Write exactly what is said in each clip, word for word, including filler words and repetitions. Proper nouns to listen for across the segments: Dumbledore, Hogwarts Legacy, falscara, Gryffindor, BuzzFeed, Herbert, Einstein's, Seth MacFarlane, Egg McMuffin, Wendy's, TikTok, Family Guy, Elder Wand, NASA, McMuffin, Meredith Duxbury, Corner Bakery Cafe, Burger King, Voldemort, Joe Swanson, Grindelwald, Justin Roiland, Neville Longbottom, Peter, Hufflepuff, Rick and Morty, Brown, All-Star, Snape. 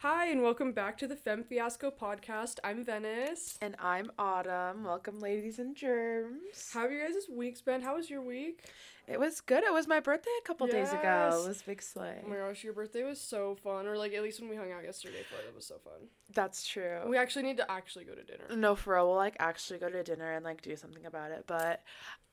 Hi, and welcome back to the FEMME FIASCO podcast. I'm Venice. And I'm Autumn. Welcome, ladies and germs. How have you guys' weeks been? How was your week? It was good. It was my birthday a couple yes. days ago. It was big slay. Oh my gosh, your birthday was so fun. Or, like, at least when we hung out yesterday, for it, it was so fun. That's true. We actually need to actually go to dinner. No, for real. We'll, like, actually go to dinner and, like, do something about it. But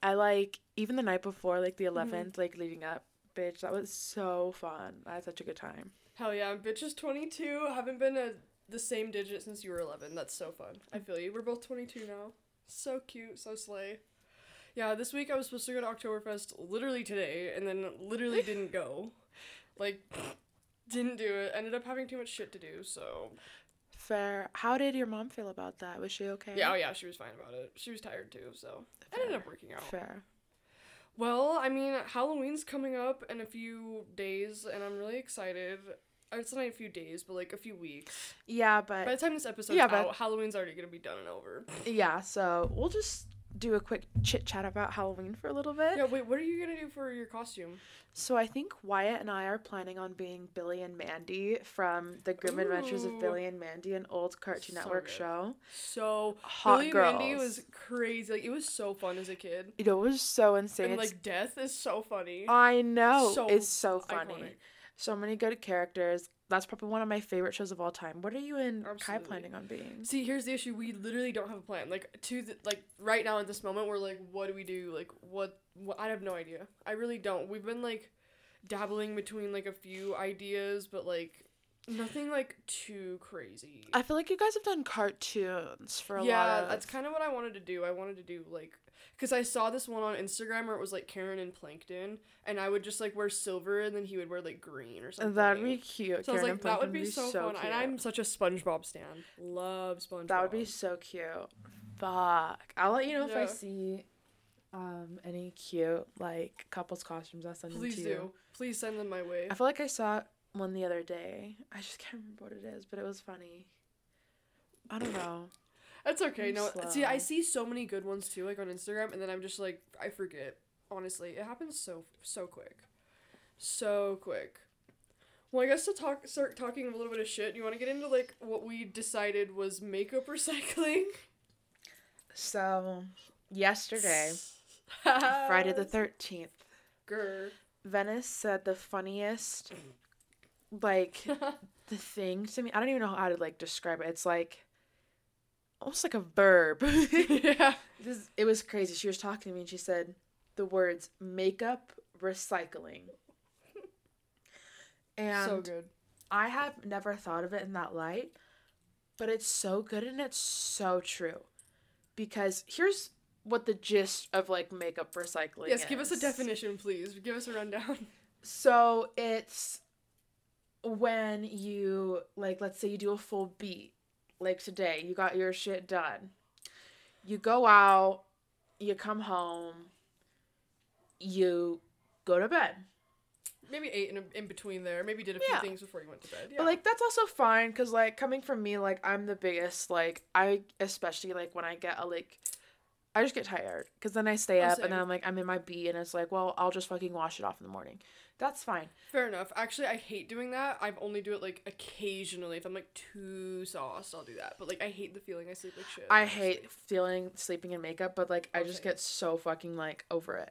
I, like, even the night before, like, the eleventh, mm-hmm. like, leading up, bitch, that was so fun. I had such a good time. Hell yeah, bitch is twenty-two. Haven't been a, the same digit since you were eleven. That's so fun. I feel you. We're both twenty-two now. So cute. So slay. Yeah, this week I was supposed to go to Oktoberfest literally today and then literally didn't go. Like, didn't do it. Ended up having too much shit to do, so. Fair. How did your mom feel about that? Was she okay? Yeah, oh yeah, she was fine about it. She was tired too, so. Fair. It ended up working out. Fair. Well, I mean, Halloween's coming up in a few days, and I'm really excited. It's not a few days, but, like, a few weeks. Yeah, but... By the time this episode's yeah, out, Halloween's already gonna be done and over. Yeah, so we'll just do a quick chit-chat about Halloween for a little bit. Yeah, wait, what are you gonna do for your costume? So I think Wyatt and I are planning on being Billy and Mandy from the Grim Ooh. Adventures of Billy and Mandy, an old Cartoon so Network good. show. So hot Billy girls. Billy and Mandy was crazy. Like, it was so fun as a kid. It was so insane. And, like, death is so funny. I know. So it's so funny. Iconic. So many good characters. That's probably one of my favorite shows of all time. What are you and Kai planning on being? See, here's the issue. We literally don't have a plan. Like, to the, like right now at this moment, we're like, what do we do? Like, what, what? I have no idea. I really don't. We've been, like, dabbling between, like, a few ideas, but, like, nothing, like, too crazy. I feel like you guys have done cartoons for a yeah, lot of... Yeah, that's kind of what I wanted to do. I wanted to do, like... Because I saw this one on Instagram where it was, like, Karen and Plankton, and I would just, like, wear silver, and then he would wear, like, green or something. That'd be cute. So Karen I was like, that would be, would be so, so fun. Cute. And I'm such a SpongeBob stan. Love SpongeBob. That would be so cute. Fuck. I'll let you know yeah. if I see um, any cute, like, couples costumes. I'll send Please them to do. you. Please send them my way. I feel like I saw one the other day. I just can't remember what it is, but it was funny. I don't know. That's okay. I'm no, slow. See, I see so many good ones too, like on Instagram, and then I'm just like, I forget. Honestly, it happens so so quick, so quick. Well, I guess to talk, start talking a little bit of shit. You want to get into, like, what we decided was makeup recycling? So, yesterday, Friday the thirteenth, Grr. Venice said the funniest, like, the thing to me. I don't even know how to, like, describe it. It's like. Almost like a verb. yeah. This, it was crazy. She was talking to me and she said the words makeup recycling. And so good. I have never thought of it in that light, but it's so good and it's so true. Because here's what the gist of, like, makeup recycling yes, is. Yes, give us a definition, please. Give us a rundown. So it's when you, like, let's say you do a full beat. Like, today, you got your shit done. You go out, you come home, you go to bed. Maybe ate in, in between there. Maybe did a few yeah. things before you went to bed. Yeah. But, like, that's also fine, because, like, coming from me, like, I'm the biggest, like, I, especially, like, when I get a, like, I just get tired, because then I stay I'm up, saying. and then I'm, like, I'm in my bed, and it's, like, well, I'll just fucking wash it off in the morning. That's fine. Fair enough. Actually, I hate doing that. I only do it, like, occasionally. If I'm, like, too sauced, I'll do that. But, like, I hate the feeling I sleep like shit. I honestly. hate feeling sleeping in makeup, but, like, okay. I just get so fucking, like, over it.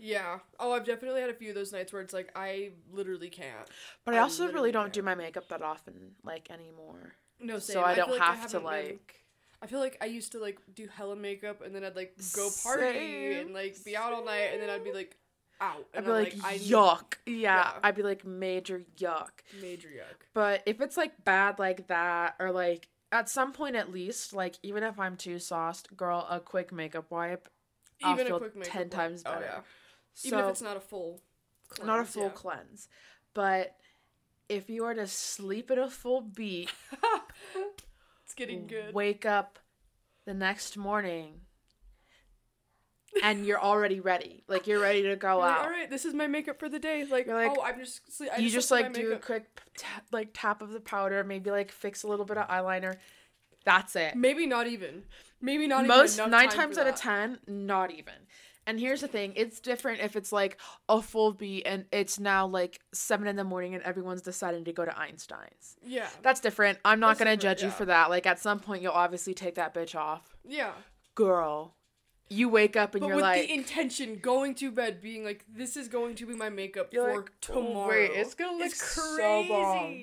Yeah. Oh, I've definitely had a few of those nights where it's, like, I literally can't. But I, I also really don't can't. do my makeup that often, like, anymore. No, same. So I, I don't like have I to, like... Been... I feel like I used to, like, do hella makeup, and then I'd, like, go party same. and, like, be out all night, and then I'd be, like... out. And I'd be I'm like, like yuck. Yeah. yeah. I'd be like, major yuck. Major yuck. But if it's, like, bad like that, or, like, at some point at least, like, even if I'm too sauced, girl, a quick makeup wipe, even I'll feel a quick makeup ten wipe. times better. Oh, yeah. So, even if it's not a full cleanse. Not a full yeah. cleanse. But if you are to sleep at a full beat, it's getting good. Wake up the next morning. And you're already ready. Like, you're ready to go you're out. Like, all right, this is my makeup for the day. Like, like oh, I'm just... Sleep- I you just, just like, do makeup. a quick, t- like, tap of the powder. Maybe, like, fix a little bit of eyeliner. That's it. Maybe not even. Maybe not Most, even Most, nine times out that. of ten, not even. And here's the thing. It's different if it's like a full B and it's now like seven in the morning and everyone's deciding to go to Einstein's. Yeah. That's different. I'm not going to judge yeah. you for that. Like, at some point, you'll obviously take that bitch off. Yeah. Girl. You wake up and but you're with like... with the intention, going to bed, being like, this is going to be my makeup for like, tomorrow. Wait, it's going to look it's crazy. So bomb.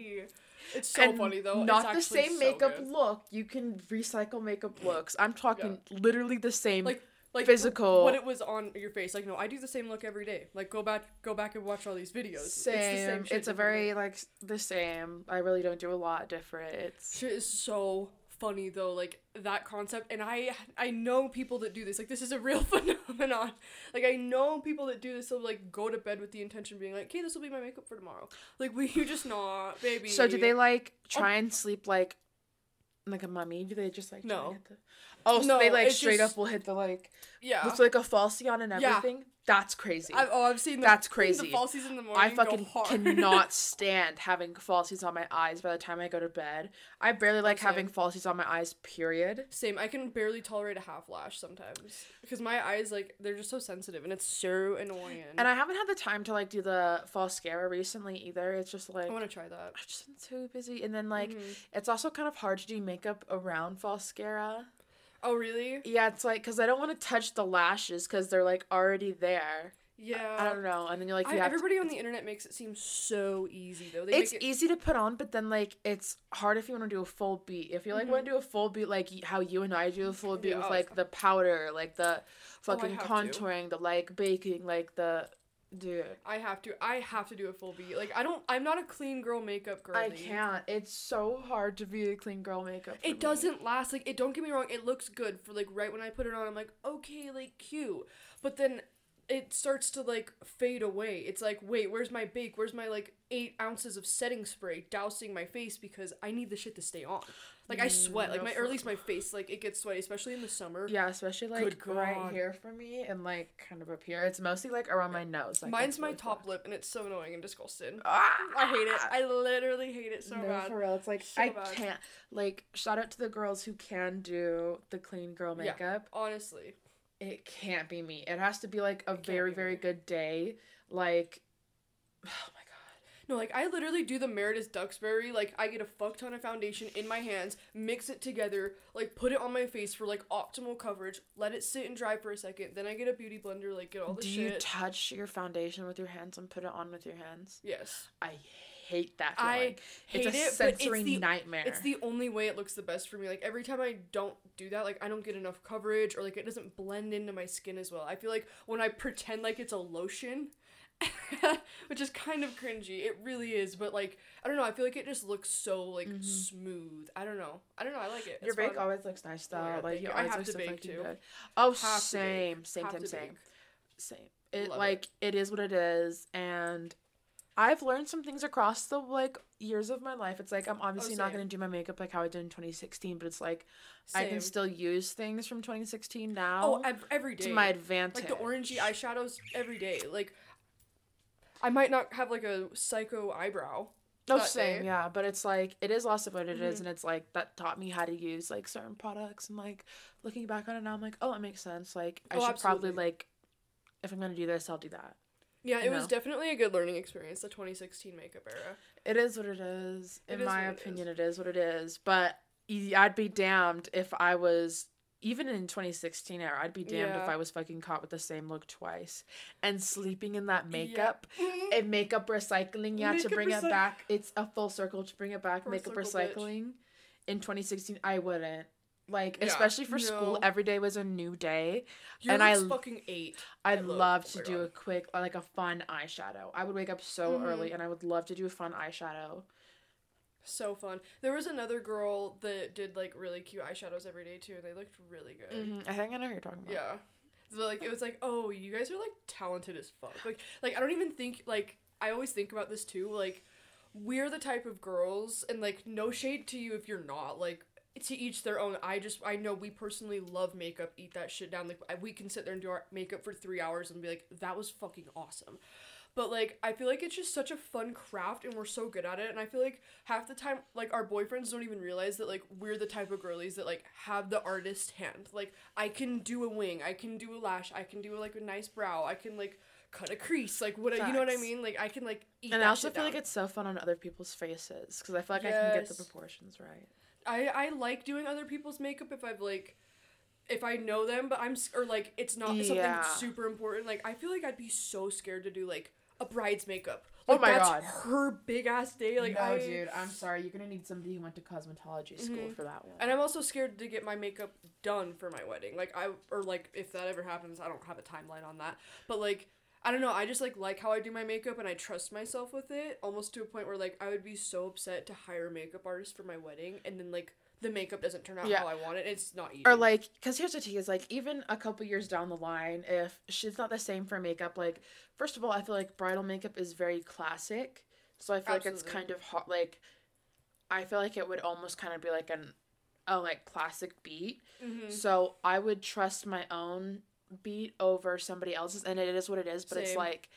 It's so and funny, though. Not it's the same so makeup good. Look. You can recycle makeup looks. I'm talking yeah. literally the same... Like, Like physical, what it was on your face. Like, no, I do the same look every day. Like, go back, go back and watch all these videos. Same. It's, the same shit it's a very day. Like the same. I really don't do a lot different. It's... Shit is so funny though. Like that concept, and I, I know people that do this. Like, this is a real phenomenon. Like, I know people that do this. They'll like go to bed with the intention of being like, "Okay, this will be my makeup for tomorrow." Like, will you just not, baby? So do they like try oh. and sleep like, like a mummy? Do they just like no? Try and hit the... Oh, so no, they, like, straight just, up will hit the, like... Yeah. With, like, a falsie on and everything? Yeah. That's crazy. I've, oh, I've seen the, That's crazy. the falsies in the morning. I fucking cannot stand having falsies on my eyes by the time I go to bed. I barely like Same. having falsies on my eyes, period. Same. I can barely tolerate a half lash sometimes. Because my eyes, like, they're just so sensitive. And it's so annoying. And I haven't had the time to, like, do the falscara recently either. It's just, like... I want to try that. I've just been so busy. And then, like, mm-hmm. it's also kind of hard to do makeup around falscara. Oh, really? Yeah, it's like, because I don't want to touch the lashes because they're, like, already there. Yeah. I, I don't know. And then you're like, you I, everybody to, on the internet makes it seem so easy, though. They it's make it... easy to put on, but then, like, it's hard if you want to do a full beat. If you, like, mm-hmm. want to do a full beat, like, how you and I do a full beat yeah, with, like, fun. the powder, like, the fucking oh, contouring, to. the, like, baking, like, the... Dude. I have to. I have to do a full beat. Like, I don't... I'm not a clean girl makeup girl. I can't. It's so hard to be a clean girl makeup. It me. doesn't last. Like, it don't get me wrong. It looks good for, like, right when I put it on. I'm like, okay, like, cute. But then it starts to, like, fade away. It's like, wait, where's my bake? Where's my, like, eight ounces of setting spray dousing my face? Because I need the shit to stay on. Like, I sweat. Like, my... Or at least my face. Like, it gets sweaty, especially in the summer. Yeah, especially, like, right here for me and, like, kind of up here. It's mostly, like, around my nose. Like, mine's my top lip, and it's so annoying and disgusting. Ah! I hate it. I literally hate it so no, bad. for real. It's, like, so I bad. can't. Like, shout out to the girls who can do the clean girl makeup. Yeah, honestly. It can't be me. It has to be, like, a very, very me. good day. Like, oh, my God. No, like, I literally do the Meredith Duxbury, like, I get a fuck ton of foundation in my hands, mix it together, like, put it on my face for, like, optimal coverage, let it sit and dry for a second, then I get a beauty blender, like, get all the shit. Do you touch your foundation with your hands and put it on with your hands? Yes. I hate that feeling. I hate it, it's a sensory nightmare. It's the only way it looks the best for me. Like, every time I don't do that, like, I don't get enough coverage, or, like, it doesn't blend into my skin as well. I feel like when I pretend like it's a lotion... which is kind of cringy. It really is, but like I don't know. I feel like it just looks so like mm-hmm. smooth. I don't know. I don't know. I like it. Your bake always looks nice though. Yeah, like you always have to bake too. Good. Oh, have same, same, have time, same, bake. same. It Love like it. it is what it is, and I've learned some things across the like years of my life. It's like I'm obviously oh, not gonna do my makeup like how I did in twenty sixteen, but it's like same. I can still use things from twenty sixteen now. Oh, every day to my advantage. Like the orangey eyeshadows every day, like. I might not have, like, a psycho eyebrow. No, same, day. yeah. But it's, like, it is lots of what it mm-hmm. is. And it's, like, that taught me how to use, like, certain products. And, like, looking back on it now, I'm like, oh, it makes sense. Like, I oh, should absolutely. probably, like, if I'm going to do this, I'll do that. Yeah, you it know? was definitely a good learning experience, the twenty sixteen makeup era. It is what it is. It in is my opinion, it is. it is what it is. But I'd be damned if I was... Even in twenty sixteen era, I'd be damned yeah. if I was fucking caught with the same look twice. And sleeping in that makeup, yeah. and makeup recycling, yeah, makeup to bring recy- it back. It's a full circle to bring it back. Full makeup recycling. Bitch. In twenty sixteen, I wouldn't. Like, yeah. especially for no. school, every day was a new day. Your and I fucking eight. I love, love to oh do God. a quick, like a fun eyeshadow. I would wake up so mm-hmm. early and I would love to do a fun eyeshadow. So fun. There was another girl that did, like, really cute eyeshadows every day, too, and they looked really good. Mm-hmm. I think I know who you're talking about. Yeah. So, like, it was like, oh, you guys are, like, talented as fuck. Like, like I don't even think, like, I always think about this, too. Like, we're the type of girls, and, like, no shade to you if you're not. Like, to each their own. I just, I know we personally love makeup, eat that shit down. Like, we can sit there and do our makeup for three hours and be like, that was fucking awesome. But, like, I feel like it's just such a fun craft, and we're so good at it. And I feel like half the time, like, our boyfriends don't even realize that, like, we're the type of girlies that, like, have the artist hand. Like, I can do a wing. I can do a lash. I can do, like, a nice brow. I can, like, cut a crease. Like, what I, you know what I mean? Like, I can, like, eat that shit down. And I also feel like it's so fun on other people's faces, because I feel like yes. I can get the proportions right. I, I like doing other people's makeup if I've, like... if I know them, but I'm... Or, like, it's not yeah. something super important. Like, I feel like I'd be so scared to do, like, a bride's makeup. Like, oh, my that's God. Her big-ass day. Like, no, I... dude. I'm sorry. You're going to need somebody who went to cosmetology school mm-hmm. for that one. And I'm also scared to get my makeup done for my wedding. Like, I... Or, like, if that ever happens, I don't have a timeline on that. But, like... I don't know, I just, like, like how I do my makeup, and I trust myself with it, almost to a point where, like, I would be so upset to hire a makeup artist for my wedding, and then, like, the makeup doesn't turn out yeah. how I want it, it's not easy. Or, like, because here's the tea, is, like, even a couple years down the line, if she's not the same for makeup, like, first of all, I feel like bridal makeup is very classic, so I feel Absolutely. Like it's kind of hot, like, I feel like it would almost kind of be, like, an, a, like, classic beat, mm-hmm. so I would trust my own beat over somebody else's, and it is what it is, but Same. It's like,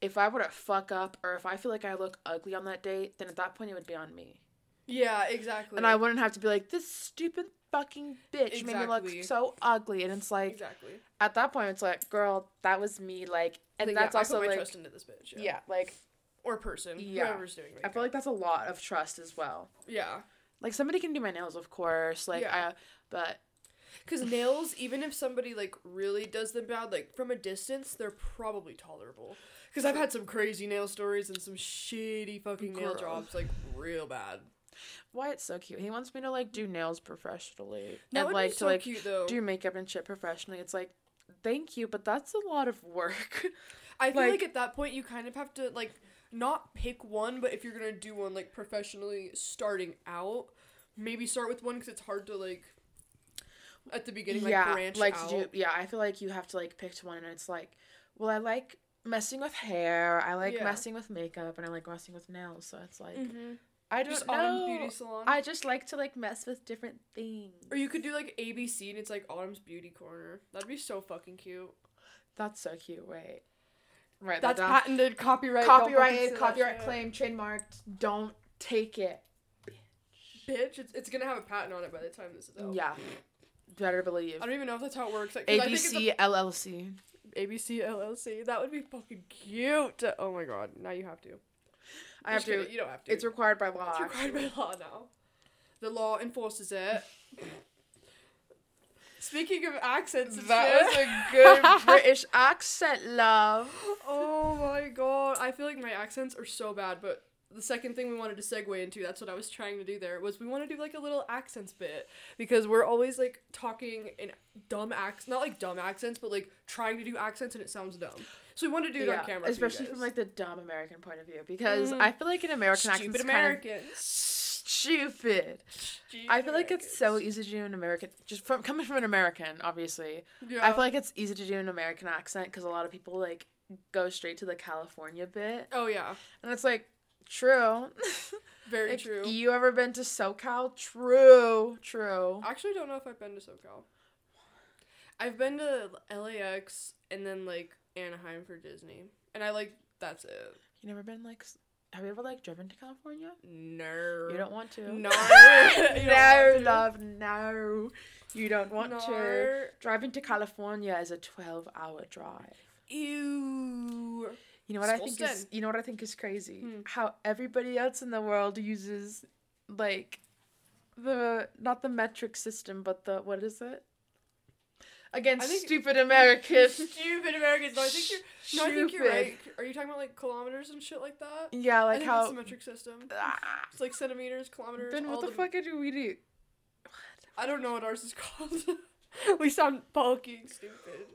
if I were to fuck up, or if I feel like I look ugly on that date, then at that point it would be on me. Yeah, exactly. And I wouldn't have to be like, this stupid fucking bitch exactly. made me look so ugly, and it's like, exactly. at that point it's like, girl, that was me, like, and like, that's yeah, also I put my like, trust into this bitch. Yeah, yeah like, or person, yeah. whoever's doing makeup. I feel like that's a lot of trust as well. Yeah. Like, somebody can do my nails, of course, like, yeah. I, but... Because nails, even if somebody, like, really does them bad, like, from a distance, they're probably tolerable. Because I've had some crazy nail stories and some shitty fucking Girl. Nail jobs, like, real bad. Wyatt's so cute. He wants me to, like, do nails professionally. That and, would like, be so to, like, cute, though. Do makeup and shit professionally. It's like, thank you, but that's a lot of work. I feel like, like at that point, you kind of have to, like, not pick one, but if you're going to do one, like, professionally starting out, maybe start with one because it's hard to, like... At the beginning, like, yeah, branch like out. Do, yeah, I feel like you have to, like, pick one, and it's like, well, I like messing with hair, I like yeah. messing with makeup, and I like messing with nails, so it's like, mm-hmm. I don't just know. Autumn's beauty salon. I just like to, like, mess with different things. Or you could do, like, A B C, and it's, like, Autumn's Beauty Corner. That'd be so fucking cute. That's so cute, wait. Right, That's that patented, copyright. Copyrighted, copyright claim, trademarked, don't take it. Bitch, it's, it's gonna have a patent on it by the time this is out. Yeah. Better believe. I don't even know if that's how it works. Like, A B C L L C. A B C L L C. That would be fucking cute. Oh my god. Now you have to. I have to. You don't have to. It's required by law. It's required by law now. The law enforces it. Speaking of accents, that was a good British accent, love. Oh my god. I feel like my accents are so bad, but the second thing we wanted to segue into, that's what I was trying to do there, was we want to do, like, a little accents bit, because we're always, like, talking in dumb accents, not, like, dumb accents, but, like, trying to do accents, and it sounds dumb. So we wanted to do it yeah, on camera. Especially from, like, the dumb American point of view, because mm. I feel like an American accent is kind of stupid. Stupid. I feel like it's so easy to do an American, just from coming from an American, obviously, yeah. I feel like it's easy to do an American accent, because a lot of people, like, go straight to the California bit. Oh, yeah. And it's, like, true. Very like, true. You ever been to SoCal? True. True. I actually don't know if I've been to SoCal. I've been to L A X and then, like, Anaheim for Disney. And I, like, that's it. You never been, like, have you ever, like, driven to California? No. You don't want to. No. No, love, no. You don't want no. to. Driving to California is a twelve-hour drive. Ew. You know what I think is you know what I think is crazy? Hmm. How everybody else in the world uses, like, the not the metric system, but the what is it? Against stupid Americans. Stupid Americans. No, I think you're no, I think you're right. Are you talking about, like, kilometers and shit like that? Yeah, like I think how that's the metric system. Ah, it's like centimeters, kilometers. Then what all the, the fuck do we do? What? I don't know what ours is called. We sound fucking stupid.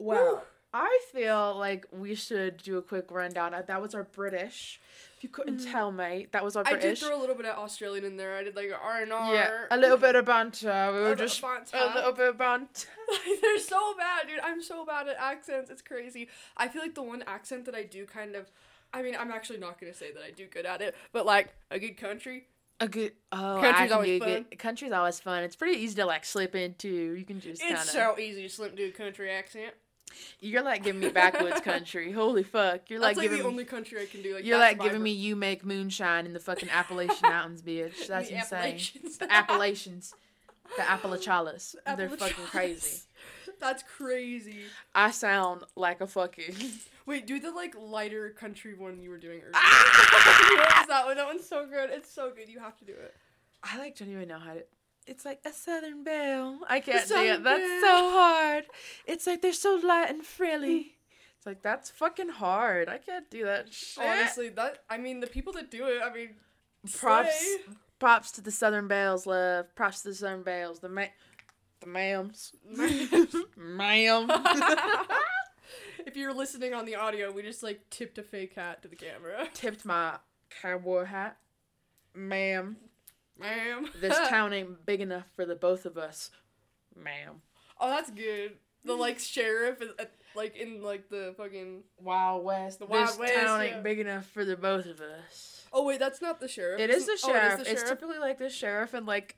Well. Woo. I feel like we should do a quick rundown. That was our British. If you couldn't mm-hmm. tell, mate, that was our British. I did throw a little bit of Australian in there. I did, like, R and R. Yeah, a little bit of banter. We were a just... Banter. A little bit of banter. They're so bad, dude. I'm so bad at accents. It's crazy. I feel like the one accent that I do kind of... I mean, I'm actually not going to say that I do good at it, but, like, a good country... A good oh, country's I always fun. Good, country's always fun. It's pretty easy to, like, slip into. You can just kind of... It's kinda... so easy to slip into a country accent. You're like giving me backwoods country. Holy fuck. You're like, that's like giving the me, only country I can do. Like, you're like Survivor. Giving me You Make Moonshine in the fucking Appalachian Mountains, bitch. That's the insane. Appalachians. The Appalachians. The Appalachalas. The Appalachalas. They're fucking crazy. That's crazy. I sound like a fucking... Wait, do the like lighter country one you were doing earlier. Ah! That one. That one's so good. It's so good. You have to do it. I like don't even know how to... It's like a Southern Belle. I can't do it. That's so hard. It's like they're so light and frilly. It's like, that's fucking hard. I can't do that shit. Honestly, that, I mean, the people that do it, I mean, props, slay. Props to the Southern Belles, love. Props to the Southern Belles. The ma- the ma'ams. Ma'am. If you're listening on the audio, we just like tipped a fake hat to the camera. Tipped my cowboy hat. Ma'am. Ma'am. This town ain't big enough for the both of us. Ma'am. Oh, that's good. The, like, sheriff is, uh, like, in, like, the fucking... Wild West. The Wild this West, This town yeah. ain't big enough for the both of us. Oh, wait, that's not the sheriff. It is the sheriff. Oh, it is the sheriff. It's typically, like, the sheriff and, like,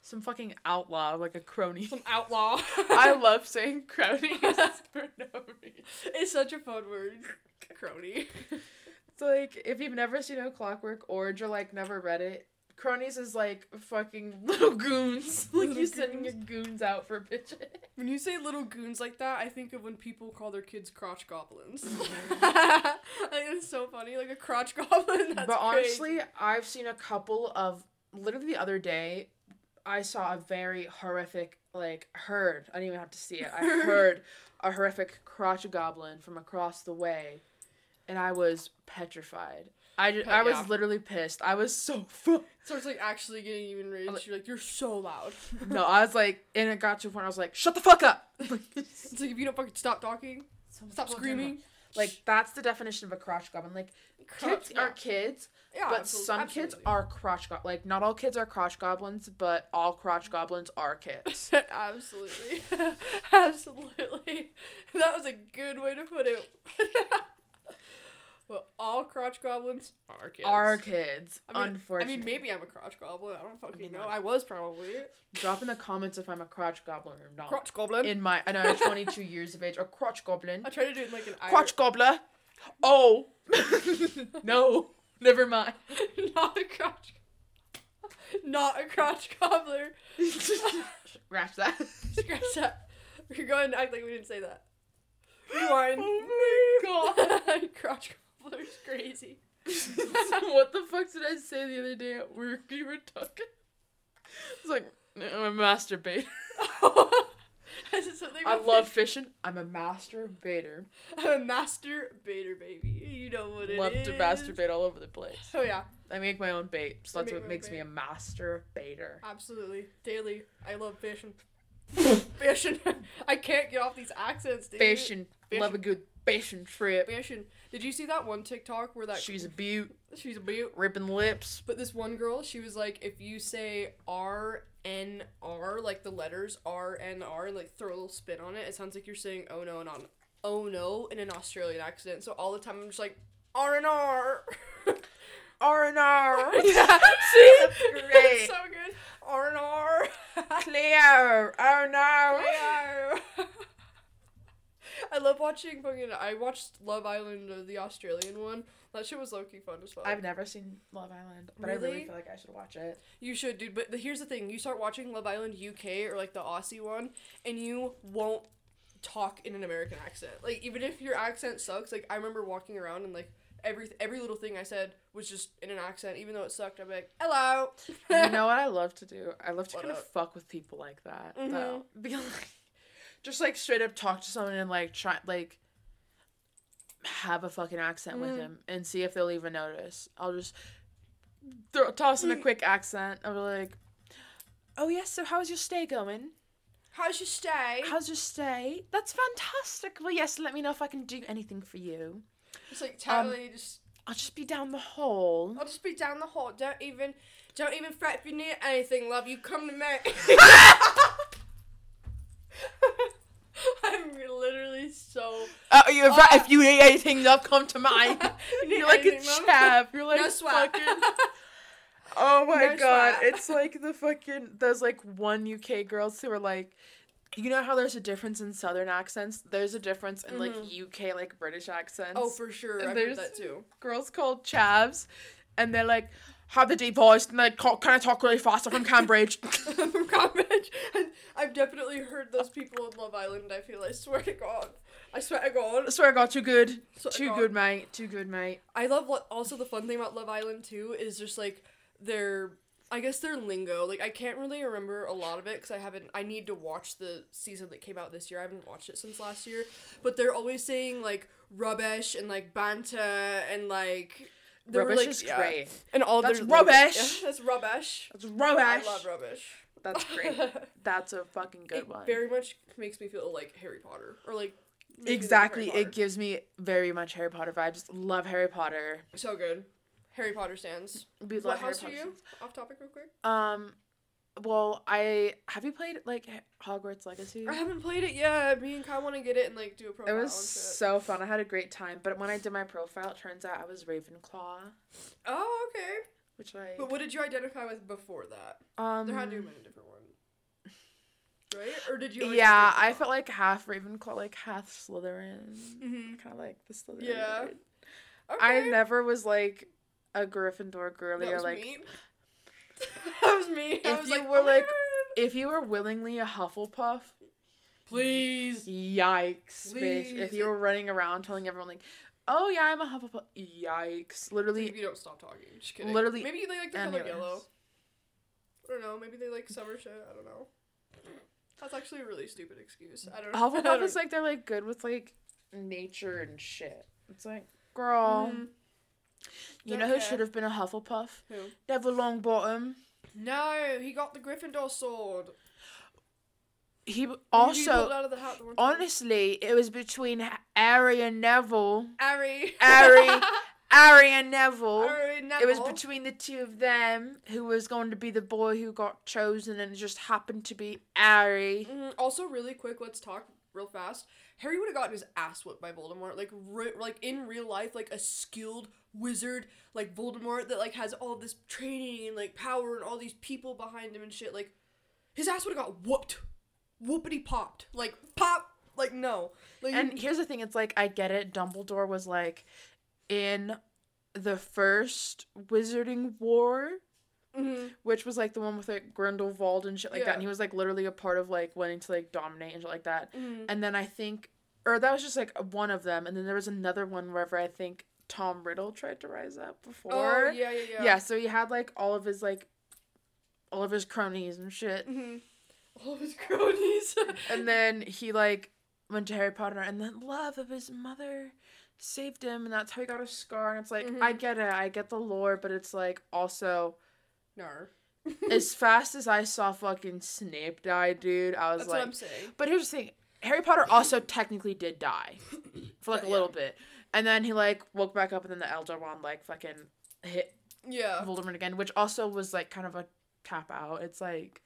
some fucking outlaw, like a crony. Some outlaw. I love saying crony for no reason. It's such a fun word. Crony. It's like, if you've never seen A Clockwork Orange or, like, never read it, cronies is, like, fucking little goons. Like, little you're goons. Sending your goons out for bitches. When you say little goons like that, I think of when people call their kids crotch goblins. Like, it's so funny. Like, a crotch goblin, that's But honestly, crazy. I've seen a couple of, literally the other day, I saw a very horrific, like, heard. I didn't even have to see it. I heard a horrific crotch goblin from across the way. And I was petrified. I, just, Pet, I was yeah. literally pissed. I was so fucked. So it's like actually getting you enraged. Like, you're like, you're so loud. No, I was like, and it got to a point I was like, shut the fuck up. It's like, if you don't fucking stop talking, Someone stop screaming. Like, that's the definition of a crotch goblin. Like, crotch, kids yeah. are kids, yeah, but absolutely. some absolutely. kids are crotch goblins. Like, not all kids are crotch goblins, but all crotch goblins are kids. Absolutely. Absolutely. That was a good way to put it. Well, all crotch goblins are kids. Are kids, I mean, unfortunately. I mean, maybe I'm a crotch goblin. I don't fucking I mean, know. I was probably. Drop in the comments if I'm a crotch goblin or not. Crotch goblin. In my, I know, twenty-two years of age. A crotch goblin. I try to do it in like an Irish. Crotch gobbler. Oh. No. Never mind. Not a crotch Not a crotch gobbler. Scratch that. Scratch that. We're going to act like we didn't say that. Rewind. Oh my god. Crotch goblin. It's crazy. What the fuck did I say the other day at work? You were talking. It's like, no, I'm a masturbator. Is it something I love fishing? fishing. I'm a masturbator. I'm a masturbator, baby. You know what it love is. Love to masturbate all over the place. Oh yeah. I make my own bait, so that's what makes bait. me a masturbator. Absolutely, daily. I love fishing. Fishing. I can't get off these accents, dude. Fishing. Fishing. Love a good. Fashion trip. Fashion. Did you see that one TikTok where that... She's a beaut. She's a beaut. Ripping lips. But this one girl, she was like, if you say R N R, like the letters R N R, like throw a little spin on it, it sounds like you're saying oh no and on oh no in an Australian accent. So all the time I'm just like, R N R. R N R. Yeah. See? That's great. That's so good. R N R. Cleo. Oh no. Cleo. I love watching fucking, I watched Love Island, uh, the Australian one. That shit was low-key fun as well. I've never seen Love Island, but really? I really feel like I should watch it. You should, dude, but the, here's the thing. You start watching Love Island U K or, like, the Aussie one, and you won't talk in an American accent. Like, even if your accent sucks, like, I remember walking around and, like, every every little thing I said was just in an accent. Even though it sucked, I'd be like, hello. You know what I love to do? I love to what kind up? of fuck with people like that, mm-hmm. though. Because, like, just, like, straight up talk to someone and, like, try, like, have a fucking accent mm. with him and see if they'll even notice. I'll just throw, toss in a quick accent. I'll be like, oh, yes, so how's your stay going? How's your stay? How's your stay? That's fantastic. Well, yes, let me know if I can do anything for you. It's, like, totally um, just... I'll just be down the hall. I'll just be down the hall. Don't even, don't even fret if you need anything, love. You come to me. I'm literally so... Uh, you're uh, right. If you need anything, they'll come to mind. you you're like a chav. You're like no fucking... Oh my no god. Sweat. It's like the fucking... Those like one U K girls who are like... You know how there's a difference in Southern accents? There's a difference in, like, mm-hmm. U K, like, British accents. Oh, for sure. And I've heard that, too. Girls called Chavs, and they're, like, have the deep voice, and they're like, can I talk really fast? I'm from Cambridge. I'm from Cambridge. And I've definitely heard those people in Love Island, I feel. I swear to God. I swear to God. I swear to God, too good. Too good, mate. Too good, mate. I love what... Also, the fun thing about Love Island, too, is just, like, their... I guess their lingo, like, I can't really remember a lot of it, because I haven't, I need to watch the season that came out this year, I haven't watched it since last year, but they're always saying, like, rubbish, and, like, banter, and, like... Rubbish were, like, is yeah. great. And all that's their... Rubbish. Yeah, that's rubbish! That's rubbish! I love rubbish. That's great. That's a fucking good it one. It very much makes me feel like Harry Potter, or, like... Exactly, it gives me very much Harry Potter vibes. Love Harry Potter. So good. Harry Potter stands. We love what Harry house Potter are you? Stands. Off topic real quick. Um, well, I... Have you played, like, Hogwarts Legacy? I haven't played it yet. Me and Kyle want to get it and, like, do a profile. It was so fun. I had a great time. But when I did my profile, it turns out I was Ravenclaw. Oh, okay. Which, like... But what did you identify with before that? Um... There had to have been a different one. Right? Or did you... Yeah, I felt, like, half Ravenclaw, like, half Slytherin. Mm-hmm. Kind of like the Slytherin. Yeah. Word. Okay. I never was, like... a Gryffindor girly, or like me. That was me. I if was you like, were oh like, if you were willingly a Hufflepuff, please, yikes, please. Bitch. If you were running around telling everyone like, oh yeah, I'm a Hufflepuff, yikes. Literally, if you don't stop talking, just kidding. Literally, maybe they like the anyways. Color yellow. I don't know. Maybe they like summer shit. I don't know. That's actually a really stupid excuse. I don't know. Hufflepuff don't... is like they're like good with like nature and shit. It's like girl. Mm-hmm. You Don't know who should have been a Hufflepuff? Who? Neville Longbottom. No, he got the Gryffindor sword. He also... He out of the hat the honestly, time. It was between Harry and Neville. Harry. Harry. Harry and Neville. Harry and Neville. It was between the two of them who was going to be the boy who got chosen and it just happened to be Harry. Mm, also, really quick, let's talk real fast. Harry would have gotten his ass whipped by Voldemort. Like, re- like in real life, like a skilled... wizard like Voldemort that like has all this training and like power and all these people behind him and shit, like his ass would have got whooped whoopity popped like pop like no like, and here's the thing, it's like I get it, Dumbledore was like in the first Wizarding War mm-hmm. which was like the one with like Grindelwald and shit like yeah. that, and he was like literally a part of like wanting to like dominate and shit like that mm-hmm. and then I think or that was just like one of them, and then there was another one wherever I think Tom Riddle tried to rise up before. Oh, yeah, yeah, yeah. Yeah, so he had, like, all of his, like, all of his cronies and shit. Mm-hmm. All of his cronies. And then he, like, went to Harry Potter, and the love of his mother saved him, and that's how he got a scar, and it's like, mm-hmm. I get it, I get the lore, but it's, like, also... No. As fast as I saw fucking Snape die, dude, I was that's like... That's what I'm saying. But here's the thing, Harry Potter also technically did die. For, like, a little yeah. bit. And then he, like, woke back up, and then the Elder Wand, like, fucking hit yeah. Voldemort again, which also was, like, kind of a tap-out. It's, like...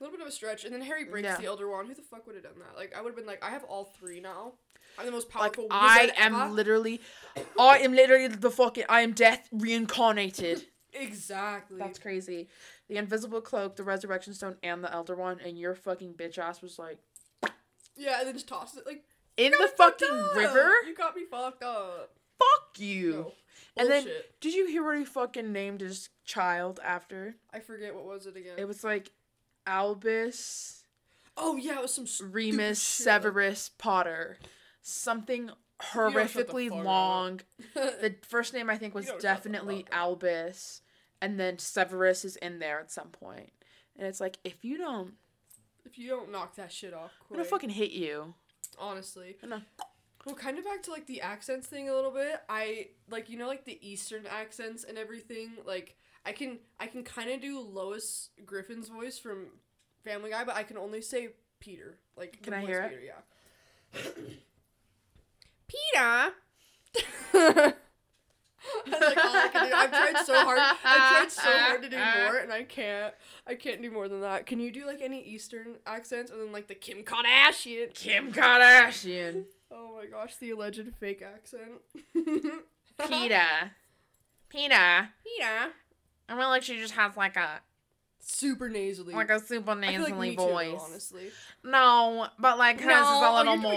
A little bit of a stretch. And then Harry breaks yeah. the Elder Wand. Who the fuck would have done that? Like, I would have been like, I have all three now. I'm the most powerful like, wizard I am ever. literally... I am literally the fucking... I am death reincarnated. Exactly. That's crazy. The Invisible Cloak, the Resurrection Stone, and the Elder Wand, and your fucking bitch ass was, like... Yeah, and then just tosses it, like... In the fucking river? You got me fucked up. Fuck you. No. And then, did you hear what he fucking named his child after? I forget, what was it again? It was like, Albus. Oh, yeah, it was some Remus Severus Potter. Something horrifically long. The first name, I think, was definitely Albus. And then Severus is in there at some point. And it's like, if you don't... If you don't knock that shit off quick. I'm gonna fucking hit you. Honestly. No. Well, kind of back to, like, the accents thing a little bit. I, like, you know, like, the Eastern accents and everything? Like, I can I can kind of do Lois Griffin's voice from Family Guy, but I can only say Peter. Like, can I hear it? Peter, yeah. Peter! That's, like, all I can do. I've tried so hard. I've tried so hard to do more, and I can't. I can't do more than that. Can you do, like, any Eastern accents? And then, like, the Kim Kardashian. Kim Kardashian. Oh, my gosh. The alleged fake accent. Peter. Peter. Peter. I really like she just has, like, a super nasally. Like a super nasally like me voice. Too, honestly. No, but like hers no, is a little more.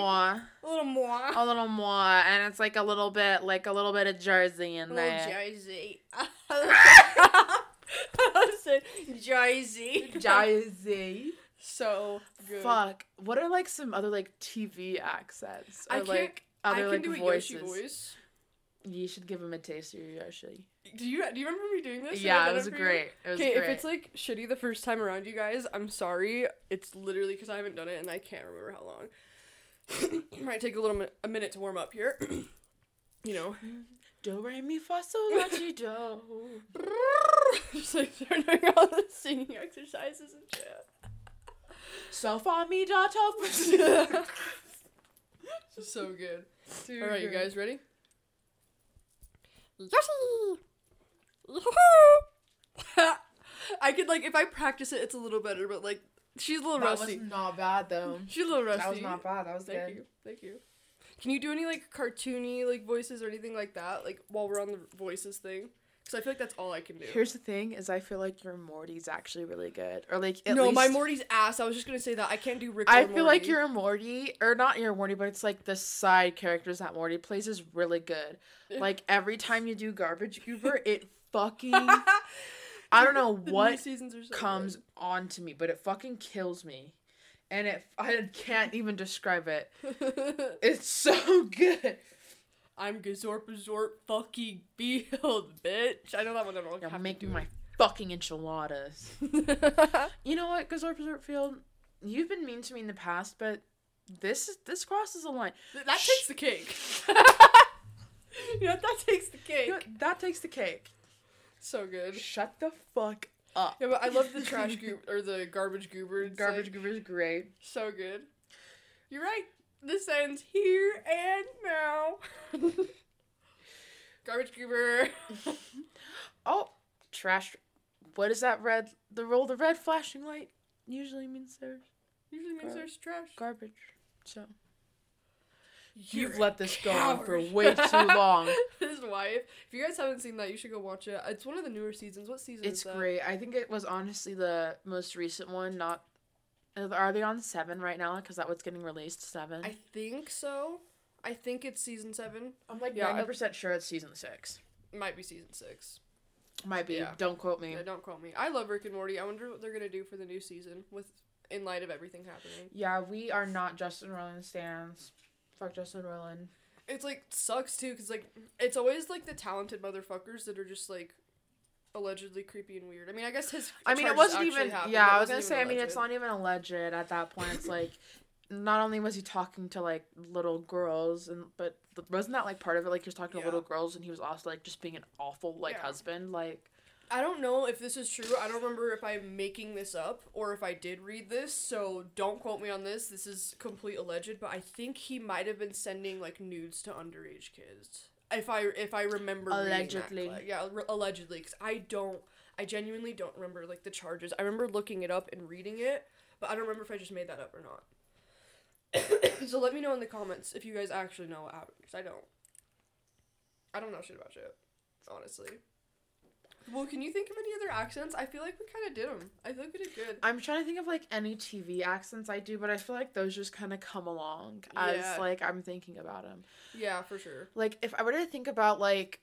A little more. A little more. And it's like a little bit, like a little bit of Jersey in there. Jersey. Jersey. Jersey. So good. Fuck. What are like some other like T V accents? Or I can't, like other I can like do voices? A Yoshi voice. You should give him a taste of your Yoshi. Do you do you remember me doing this? Yeah, it was great. It was great. Okay, if it's like shitty the first time around, you guys, I'm sorry. It's literally because I haven't done it and I can't remember how long. It might take a little mi- a minute to warm up here. You know. Do re mi fa sol la ti do. Just like they're doing all the singing exercises and shit. So far, me dot up. So good. Dude. All right, you guys ready? Yoshi! Yahoo! I could, like, if I practice it, it's a little better, but, like, she's a little that rusty. That was not bad, though. She's a little rusty. That was not bad. That was Thank good. Thank you. Thank you. Can you do any, like, cartoony, like, voices or anything like that, like, while we're on the voices thing? Because I feel like that's all I can do. Here's the thing, is I feel like your Morty's actually really good. Or, like, at No, least... my Morty's ass. I was just going to say that. I can't do Rick I or Morty. I feel like your Morty, or not your Morty, but it's, like, the side characters that Morty plays is really good. Like, every time you do Garbage Goober, it fucking... I don't know what so comes good. on to me, but it fucking kills me. And it I can't even describe it. It's so good. I'm Gazorpazorp fucking build, bitch. I know that one I don't have to make do. My fucking enchiladas. You know what, Gazorpazorp field? You've been mean to me in the past, but this is this crosses a line. Th- that Shh. takes the cake. You know, that takes the cake. You know, that takes the cake. So good. Shut the fuck up. Yeah, but I love the trash goob or the garbage goober. Garbage like, goober's great. So good. You're right. This ends here and now. Garbage goober. Oh, trash. What is that red? The roll, the red flashing light usually means there's. Usually means gar- there's trash. Garbage. So. You're You've let this go on for way too long. His wife. If you guys haven't seen that, you should go watch it. It's one of the newer seasons. What season it's is that? It's great. I think it was honestly the most recent one, not. Are they on seven right now? Because that was getting released, seven. I think so. I think it's season seven. I'm like yeah, ninety percent sure it's season six. Might be season six. Might be. Yeah. Don't quote me. Yeah, don't quote me. I love Rick and Morty. I wonder what they're going to do for the new season with in light of everything happening. Yeah, we are not Justin Roiland stans. Fuck Justin Roiland. It's like, sucks too, because like, it's always like the talented motherfuckers that are just like, allegedly creepy and weird. I mean, I guess his. I mean, it wasn't even. Happened. Yeah, I was gonna say. Alleged. I mean, it's not even alleged at that point. It's like, not only was he talking to like little girls, and but wasn't that like part of it? Like he was talking yeah. to little girls, and he was also like just being an awful like yeah. husband. Like, I don't know if this is true. I don't remember if I'm making this up or if I did read this. So don't quote me on this. This is complete alleged. But I think he might have been sending like nudes to underage kids. If I if I remember allegedly, that, like, yeah, re- allegedly, because I don't, I genuinely don't remember like the charges. I remember looking it up and reading it, but I don't remember if I just made that up or not. So let me know in the comments if you guys actually know what happened, because I don't, I don't know shit about shit, honestly. Well, can you think of any other accents? I feel like we kind of did them. I feel like we did good. I'm trying to think of, like, any T V accents I do, but I feel like those just kind of come along as, yeah. like, I'm thinking about them. Yeah, for sure. Like, if I were to think about, like,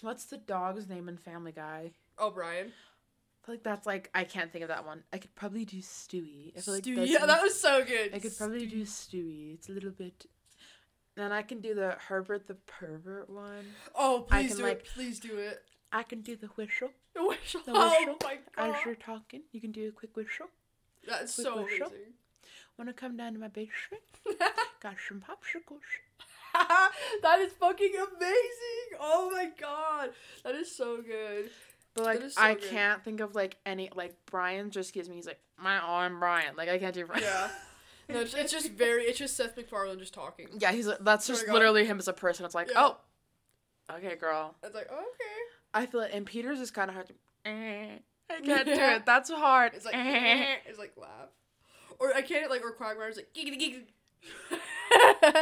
what's the dog's name in Family Guy? Oh, Brian. I feel like that's, like, I can't think of that one. I could probably do Stewie. I feel like Stewie. Yeah, that was so good. I could probably Stewie. do Stewie. It's a little bit... Then I can do the Herbert the Pervert one. Oh, please can, do like, it. Please do it. I can do the whistle. The whistle. The whistle. Oh my god. As you're talking, you can do a quick whistle. That's quick so whistle. Amazing. Wanna come down to my basement? Got some popsicles. That is fucking amazing. Oh my god. That is so good. But like so I good. can't think of like any like Brian just gives me he's like, my arm Brian. Like I can't do Brian. Yeah. No, it's, it's just very it's just Seth MacFarlane just talking. Yeah, he's that's just oh literally him as a person. It's like, yeah. oh okay girl. It's like, oh, okay. I feel it, and Peter's is kind of hard to, eh, I can't yeah. do it, that's hard. It's like, eh. It's like, laugh. Or I can't, like, or Quagmire's like, giggity, giggity.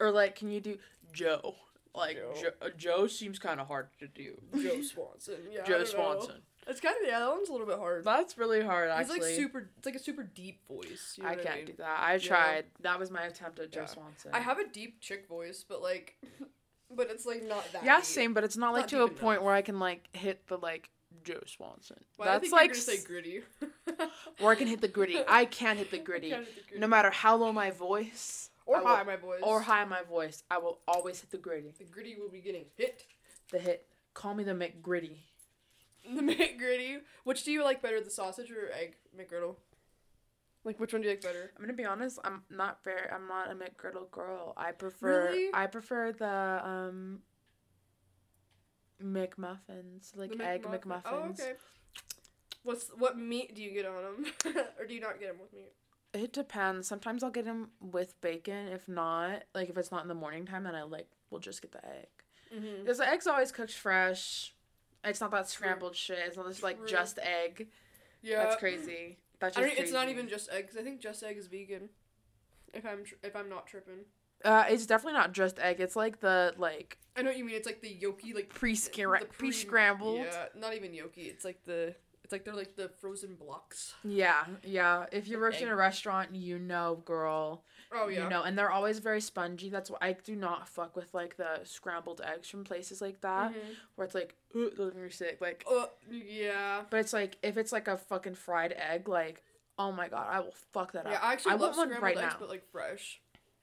Or like, can you do Joe? Like, Joe, jo- Joe seems kind of hard to do. Joe Swanson. Yeah, Joe Swanson. That's kind of, yeah, that one's a little bit hard. That's really hard, actually. It's like super, it's like a super deep voice. You know I can't I mean? do that. I tried. Yeah. That was my attempt at Joe yeah. Swanson. I have a deep chick voice, but like, but it's like not that Yeah, deep. same, but it's not, not like to a enough. point where I can like hit the like Joe Swanson. Well, That's I think like you're gonna say gritty. Or I can hit the gritty. I can't hit the gritty. Hit the gritty. No matter how low my voice. Or will, high my voice. Or high my voice. I will always hit the gritty. The gritty will be getting hit. The hit. Call me the McGritty. The McGritty. Which do you like better, the sausage or egg McGriddle? Like, which one do you like better? I'm gonna be honest. I'm not fair. I'm not a McGriddle girl. I prefer. Really? I prefer the um. McMuffins, like the egg McMuffin. McMuffins. Oh, okay. What's what meat do you get on them, or do you not get them with meat? It depends. Sometimes I'll get them with bacon. If not, like if it's not in the morning time, then I like will just get the egg. Because mm-hmm. the egg's always cooked fresh. It's not that scrambled True. shit. It's not just like True. just egg. Yeah, that's crazy. That's just I mean, crazy. It's not even just egg. Cause I think just egg is vegan. If I'm tr- if I'm not tripping. Uh, it's definitely not just egg. It's like the like. I know what you mean. It's like the yolky, like pre pre scrambled. Yeah, not even yolky. It's like the. It's like they're like the frozen blocks. Yeah, yeah. If you worked egg. in a restaurant, you know, girl. Oh yeah. You know, and they're always very spongy. That's why I do not fuck with like the scrambled eggs from places like that, mm-hmm. where it's like, ooh, those are sick. Like, uh, yeah. But it's like if it's like a fucking fried egg, like, oh my god, I will fuck that yeah, up. Yeah, I actually I love want scrambled right eggs, now. but like fresh.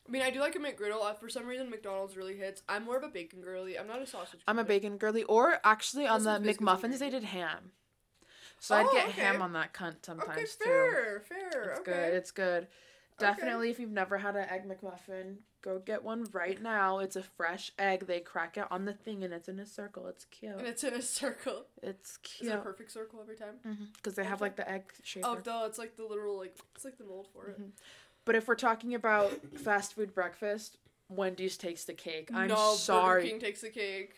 I mean, I do like a McGriddle. For some reason, McDonald's really hits. I'm more of a bacon girly. I'm not a sausage girly. I'm a bacon girly. Or, actually, on the McMuffins, they did ham. So, oh, I'd get okay. ham on that cunt sometimes, okay, fair, too. fair, fair. It's okay. good. It's good. Definitely, okay. if you've never had an egg McMuffin, go get one right now. It's a fresh egg. They crack it on the thing, and it's in a circle. It's cute. And it's in a circle. It's cute. Is it a perfect circle every time? Because mm-hmm. they have, like, the egg shape. Oh, duh. It's, like, the literal, like, it's, like, the mold for it. Mm-hmm. But if we're talking about fast food breakfast, Wendy's takes the cake. I'm no, sorry. No, Burger King takes the cake.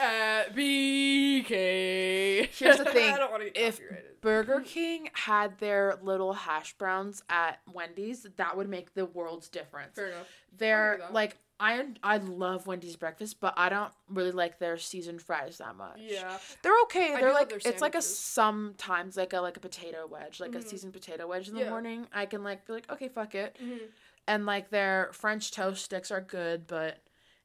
At B K. Here's the thing. I don't want to get copyrighted. If Burger King had their little hash browns at Wendy's, that would make the world's difference. Fair enough. They're, like, I, I love Wendy's breakfast, but I don't really like their seasoned fries that much. Yeah. They're okay. They're like, it's like a sometimes like a like a potato wedge, like mm-hmm. a seasoned potato wedge in the yeah. morning. I can like be like, okay, fuck it. Mm-hmm. And like their French toast sticks are good, but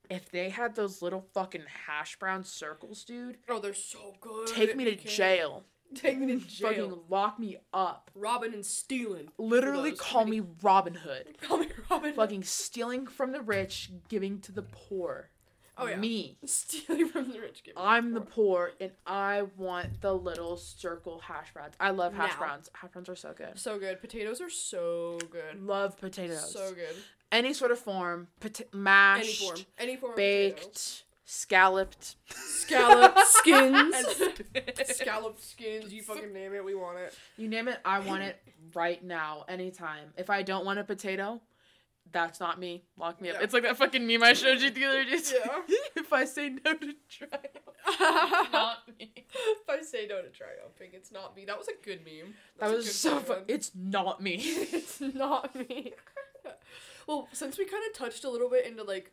if they had those little fucking hash brown circles, dude. Oh, they're so good. Take me to jail. Take me to jail. Fucking lock me up. Robbing and stealing. Literally call me Robin Hood. Call me Robin Hood. Fucking stealing from the rich, giving to the poor. Oh, yeah. Me. Stealing from the rich, giving I'm to the poor. I'm the poor, and I want the little circle hash browns. I love hash now. browns. Hash browns are so good. So good. Potatoes are so good. Love potatoes. So good. Any sort of form. Pot- mashed. Any form. Any form baked. Of potatoes. Scalloped. Scalloped skins. Scalloped skins. You fucking name it. We want it. You name it. I want it right now. Anytime. If I don't want a potato, that's not me. Lock me yeah. up. It's like that fucking meme I showed you the other day. Yeah. If I say no to triumph, it's not me. If I say no to triumphing, it's not me. That was a good meme. That, that was so fun. It's not me. It's not me. Well, since we kind of touched a little bit into, like,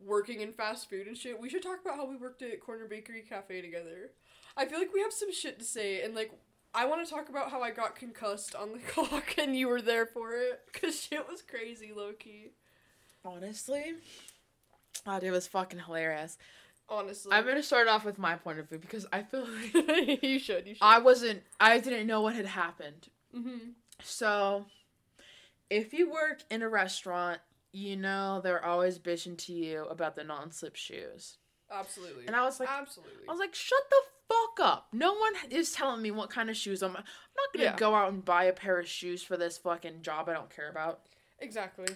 working in fast food and shit, we should talk about how we worked at Corner Bakery Cafe together. I feel like we have some shit to say, and, like, I want to talk about how I got concussed on the clock and you were there for it, because shit was crazy, low-key. Honestly? God, it was fucking hilarious. Honestly. I'm going to start off with my point of view, because I feel like... you should, you should. I wasn't... I didn't know what had happened. Mm-hmm. So... if you work in a restaurant, you know they're always bitching to you about the non-slip shoes. Absolutely. And I was like, absolutely. I was like, shut the fuck up. No one is telling me what kind of shoes I'm. I'm not gonna yeah. go out and buy a pair of shoes for this fucking job I don't care about. Exactly.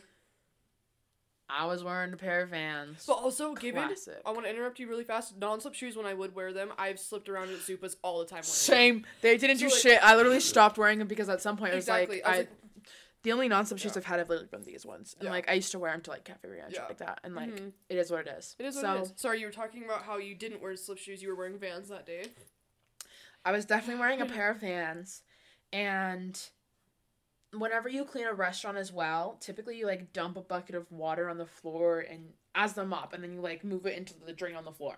I was wearing a pair of Vans. But also, given I want to interrupt you really fast. Non-slip shoes, when I would wear them, I've slipped around at Zupas all the time. Same. Them. They didn't so do like, shit. I literally stopped wearing them because at some point exactly. it was like I. Was I like, the only non-slip shoes yeah. I've had have literally been these ones. And, yeah. like, I used to wear them to, like, Cafe Rio and yeah. shit like that. And, like, mm-hmm. it is what it is. It is so, what it is. Sorry, you were talking about how you didn't wear slip shoes. You were wearing Vans that day. I was definitely wearing a pair of Vans. And whenever you clean a restaurant as well, typically you, like, dump a bucket of water on the floor and as the mop, and then you, like, move it into the drain on the floor.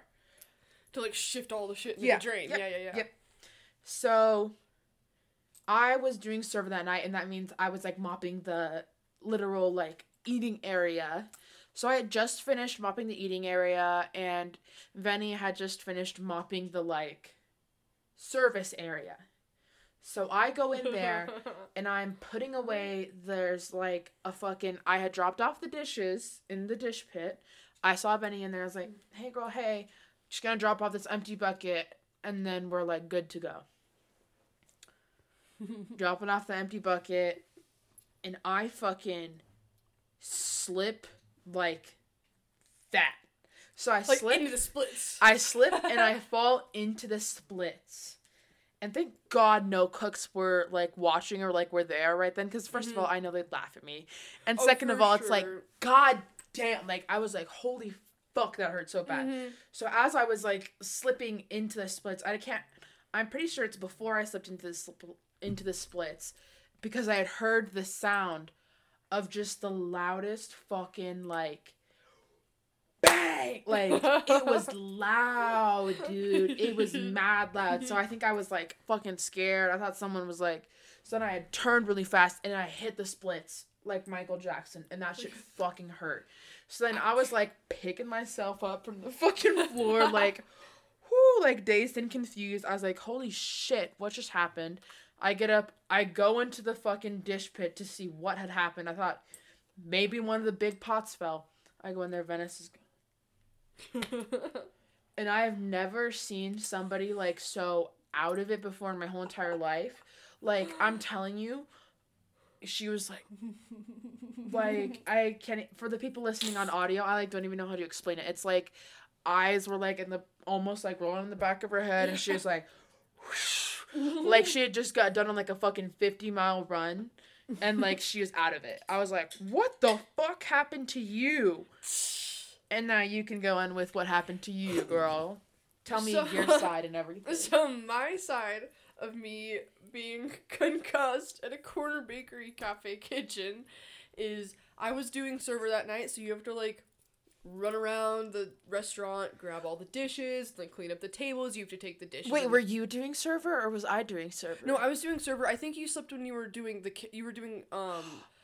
To, like, shift all the shit into yeah. the drain. Yep. Yeah, yeah, yeah. Yep. So, I was doing server that night, and that means I was, like, mopping the literal, like, eating area. So, I had just finished mopping the eating area, and Venny had just finished mopping the, like, service area. So, I go in there, and I'm putting away, there's, like, a fucking, I had dropped off the dishes in the dish pit. I saw Venny in there. I was like, hey, girl, hey. She's gonna drop off this empty bucket, and then we're, like, good to go. Dropping off the empty bucket, and I fucking slip, like, that. So, I like slip. Like, into the splits. I slip, and I fall into the splits. And thank God no cooks were, like, watching or, like, were there right then. Because, first mm-hmm. of all, I know they'd laugh at me. And oh, second of all, sure. it's like, God damn. Like, I was like, holy fuck, that hurt so bad. Mm-hmm. So as I was, like, slipping into the splits, I can't... I'm pretty sure it's before I slipped into the, sl- into the splits. Because I had heard the sound of just the loudest fucking, like... Bang! Like, it was loud, dude. It was mad loud. So I think I was, like, fucking scared. I thought someone was, like... So then I had turned really fast, and I hit the splits like Michael Jackson, and that shit fucking hurt. So then I was, like, picking myself up from the fucking floor, like, whoo, like, dazed and confused. I was like, holy shit, what just happened? I get up. I go into the fucking dish pit to see what had happened. I thought maybe one of the big pots fell. I go in there. Venice is... And I have never seen somebody, like, so out of it before in my whole entire life. Like, I'm telling you, she was like, like, I can't, for the people listening on audio, I, like, don't even know how to explain it. It's like, eyes were, like, in the, almost, like, rolling in the back of her head, and she was like, whoosh, like, she had just got done on, like, a fucking fifty mile run. And, like, she was out of it. I was like, what the fuck happened to you? And now you can go on with what happened to you, girl. Tell me so, your side and everything. So my side of me being concussed at a Corner Bakery Cafe kitchen is I was doing server that night, so you have to, like, run around the restaurant, grab all the dishes, then clean up the tables. You have to take the dishes. Wait, were you doing server or was I doing server? No, I was doing server. I think you slept when you were doing the ki- you were doing um.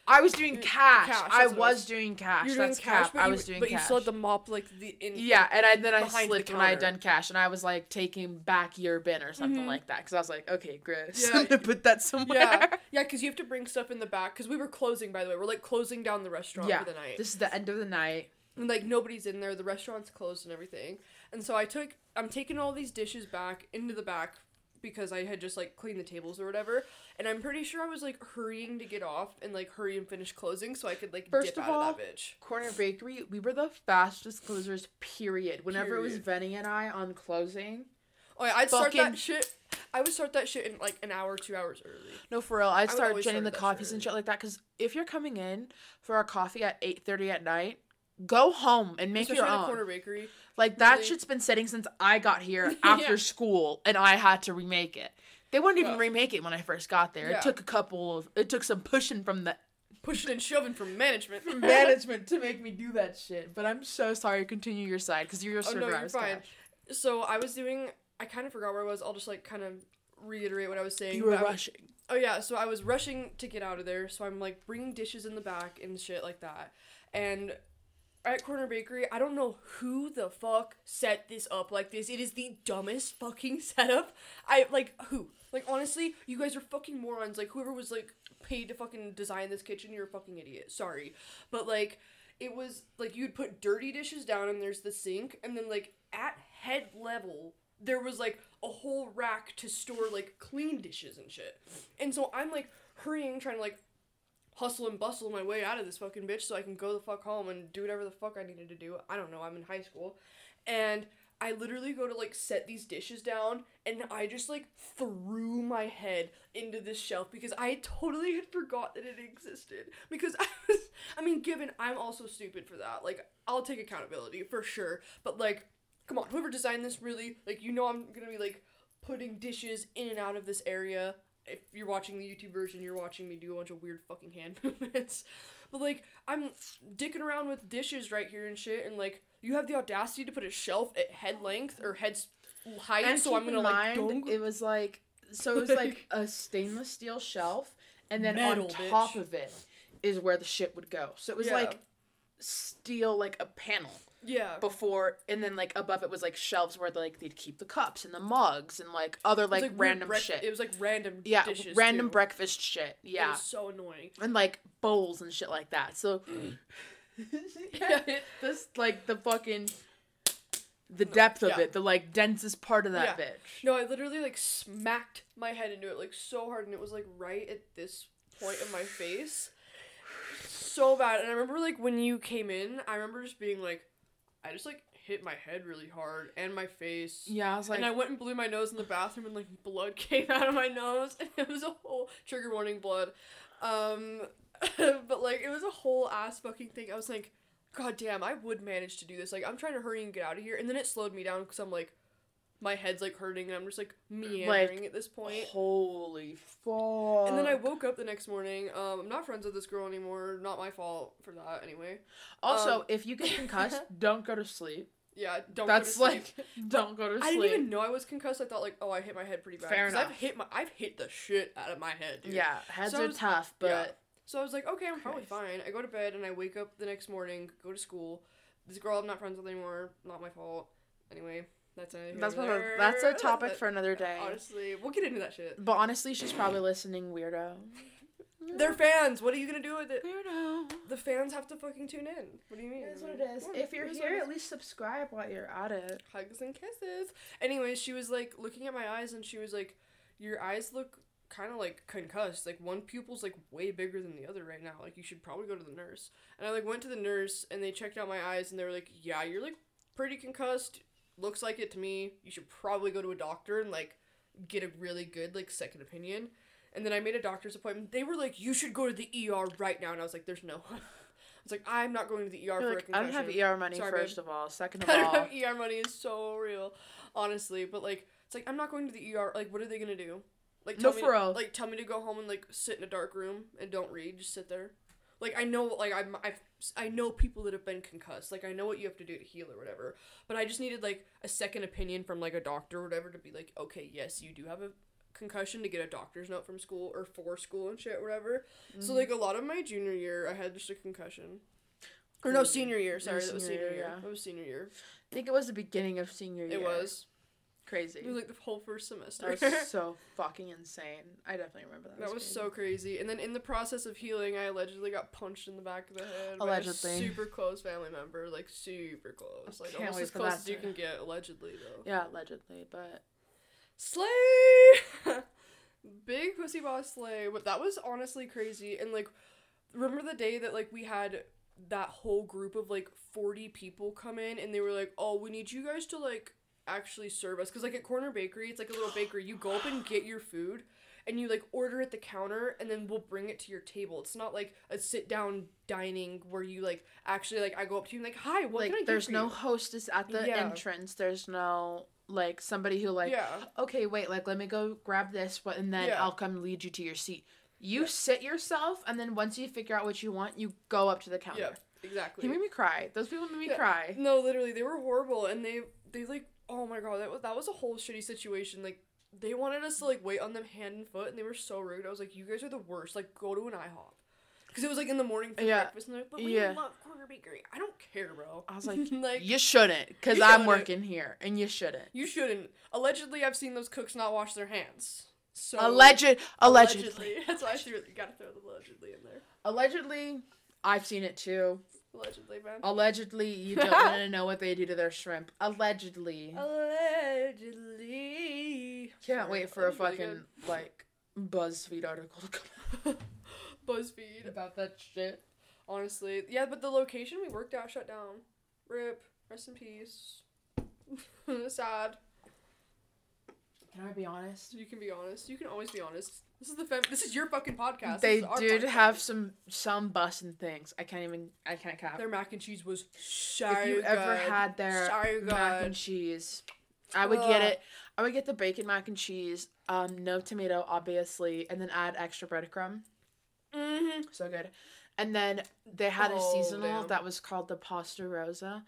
I was doing cash. cash I was doing cash. You're doing that's cash, cap. I was you, doing but cash. But you saw the mop, like, the... In, yeah, and I, then I slipped the when I had done cash, and I was, like, taking back your bin or something mm-hmm. like that, because I was like, okay, gross. Yeah. I'm going to put that somewhere. Yeah, because yeah, you have to bring stuff in the back, because we were closing, by the way. We're, like, closing down the restaurant yeah. for the night. This is the end of the night. And, like, nobody's in there. The restaurant's closed and everything. And so I took... I'm taking all these dishes back into the back because I had just, like, cleaned the tables or whatever, and I'm pretty sure I was, like, hurrying to get off and, like, hurry and finish closing so I could, like, First dip out all, of that bitch. Corner Bakery, we were the fastest closers, period. Whenever period. It was Venny and I on closing. Oh, yeah, I'd fucking... start that shit. I would start that shit in, like, an hour, two hours early. No, for real. I'd start getting the coffees shit and shit like that, because if you're coming in for our coffee at eight thirty at night, go home and make Especially your own. Corner Bakery. Like, that really? Shit's been sitting since I got here after yeah. school, and I had to remake it. They wouldn't even yeah. remake it when I first got there. Yeah. It took a couple of... It took some pushing from the... Pushing and shoving from management. From management to make me do that shit. But I'm so sorry. Continue your side, because you're your server. Oh, no, you're fine. Cash. So, I was doing... I kind of forgot where I was. I'll just, like, kind of reiterate what I was saying. You were rushing. Was, oh, yeah. So, I was rushing to get out of there. So, I'm, like, bringing dishes in the back and shit like that. And... At Corner Bakery, I don't know who the fuck set this up like this. It is the dumbest fucking setup. I, like, who? Like, honestly, you guys are fucking morons. Like, whoever was, like, paid to fucking design this kitchen, you're a fucking idiot. Sorry. But, like, it was, like, you'd put dirty dishes down and there's the sink. And then, like, at head level, there was, like, a whole rack to store, like, clean dishes and shit. And so I'm, like, hurrying, trying to, like, hustle and bustle my way out of this fucking bitch so I can go the fuck home and do whatever the fuck I needed to do. I don't know. I'm in high school. And I literally go to, like, set these dishes down, and I just, like, threw my head into this shelf because I totally had forgot that it existed. Because I was, I mean, given I'm also stupid for that. Like, I'll take accountability for sure. But, like, come on, whoever designed this really, like, you know I'm gonna be, like, putting dishes in and out of this area. If you're watching the YouTube version, you're watching me do a bunch of weird fucking hand movements. But, like, I'm dicking around with dishes right here and shit, and, like, you have the audacity to put a shelf at head length or head height, and so I'm gonna, mind, like, don't... It was, like, so it was, like, a stainless steel shelf, and then metal, on top bitch. Of it is where the shit would go. So it was, yeah. like, steel, like, a panel. Yeah. Before, and then, like, above it was, like, shelves where, like, they'd keep the cups and the mugs and, like, other, like, like random brec- shit. It was, like, random yeah, dishes, Yeah, random too. breakfast shit. Yeah. It was so annoying. And, like, bowls and shit like that. So, yeah, it, this, like, the fucking, the depth of yeah. it, the, like, densest part of that yeah. bitch. No, I literally, like, smacked my head into it, like, so hard, and it was, like, right at this point of my face. So bad. And I remember, like, when you came in, I remember just being, like, I just, like, hit my head really hard and my face. Yeah, I was like... And I went and blew my nose in the bathroom and, like, blood came out of my nose. And it was a whole... Trigger warning, blood. Um, but, like, it was a whole ass fucking thing. I was like, God damn, I would manage to do this. Like, I'm trying to hurry and get out of here. And then it slowed me down because I'm, like... My head's, like, hurting and I'm just, like, meandering like, at this point. Holy fuck. And then I woke up the next morning. Um, I'm not friends with this girl anymore. Not my fault for that, anyway. Also, um, if you get concussed, don't go to sleep. Yeah, don't That's go to sleep. That's, like, don't go to sleep. I didn't even know I was concussed. I thought, like, oh, I hit my head pretty bad. Fair enough. Because I've hit my, I've hit the shit out of my head, dude. Yeah, heads so are was, tough, but... Yeah. So I was like, okay, I'm probably fine. I go to bed and I wake up the next morning, go to school. This girl I'm not friends with anymore. Not my fault. Anyway... That's, that's, a, that's a topic for another day. Honestly, we'll get into that shit. But honestly, she's probably listening, weirdo. They're fans. What are you going to do with it? Weirdo. The fans have to fucking tune in. What do you mean? It is what it is. If you're here, at least subscribe while you're at it. Hugs and kisses. Anyways, she was, like, looking at my eyes, and she was like, your eyes look kind of, like, concussed. Like, one pupil's, like, way bigger than the other right now. Like, you should probably go to the nurse. And I, like, went to the nurse, and they checked out my eyes, and they were like, yeah, you're, like, pretty concussed. Looks like it to me. You should probably go to a doctor and, like, get a really good, like, second opinion. And then I made a doctor's appointment. They were like, you should go to the E R right now. And I was like, there's no one. I was like, I'm not going to the E R You're for like, a concussion. I don't have E R money, Sorry, first babe. of all. Second of all. I don't have E R money. It's so real. Honestly. But, like, it's like, I'm not going to the E R. Like, what are they going to do? Like, tell no, me, for real. Like, tell me to go home and, like, sit in a dark room and don't read. Just sit there. Like, I know, like, I'm, I've, I know people that have been concussed. Like, I know what you have to do to heal or whatever. But I just needed, like, a second opinion from, like, a doctor or whatever to be like, okay, yes, you do have a concussion, to get a doctor's note from school or for school and shit or whatever. Mm-hmm. So, like, a lot of my junior year, I had just a concussion. Or, no, senior year. Sorry, that was senior year. year. Yeah. That was senior year. I think it was the beginning of senior year. It was. Crazy. It was, like, the whole first semester. That was so fucking insane. I definitely remember that. That was, was so crazy. And then in the process of healing, I allegedly got punched in the back of the head allegedly. by a super close family member. Like, super close. Like, almost as close as you can get, allegedly, though. Yeah, allegedly, but... Slay! Big pussy boss slay. But that was honestly crazy. And, like, remember the day that, like, we had that whole group of, like, forty people come in, and they were like, oh, we need you guys to, like... actually serve us, because like at Corner Bakery, it's like a little bakery. You go up and get your food and you like order at the counter, and then we'll bring it to your table. It's not like a sit down dining where you like actually like I go up to you and like, hi, what like, can I there's do for no you? Hostess at the yeah. entrance. There's no like somebody who like yeah. okay wait like let me go grab this but and then yeah. I'll come lead you to your seat. You yeah. sit yourself, and then once you figure out what you want, you go up to the counter. Yeah, exactly. He made me cry. Those people made me yeah. cry. No, literally, they were horrible, and they they like. Oh my god, that was that was a whole shitty situation. Like, they wanted us to, like, wait on them hand and foot, and they were so rude. I was like, you guys are the worst. Like, go to an IHOP. Because it was, like, in the morning for yeah. breakfast, and they're like, but we yeah. love Corner Bakery. I don't care, bro. I was like, like you shouldn't, because I'm working here, and you shouldn't. You shouldn't. Allegedly, I've seen those cooks not wash their hands. So Alleged, allegedly. allegedly. That's why I should, you gotta throw the allegedly in there. Allegedly, I've seen it, too. Allegedly, man. Allegedly, you don't want to know what they do to their shrimp. Allegedly. Allegedly. Can't Sorry, wait for a fucking, really like, BuzzFeed article to come out. BuzzFeed. About that shit. Honestly. Yeah, but the location we worked at shut down. Rip. Rest in peace. Sad. Can I be honest? You can be honest. You can always be honest. This is the fem- This is your fucking podcast. They did podcast. have some some bussin' things. I can't even. I can't cap. Their mac and cheese was sorry. If you God. ever had their sorry, mac and cheese, I would Ugh. get it. I would get the bacon mac and cheese. Um, no tomato, obviously, and then add extra breadcrumb. Mm-hmm. So good. And then they had oh, a seasonal damn. that was called the Pasta Rosa.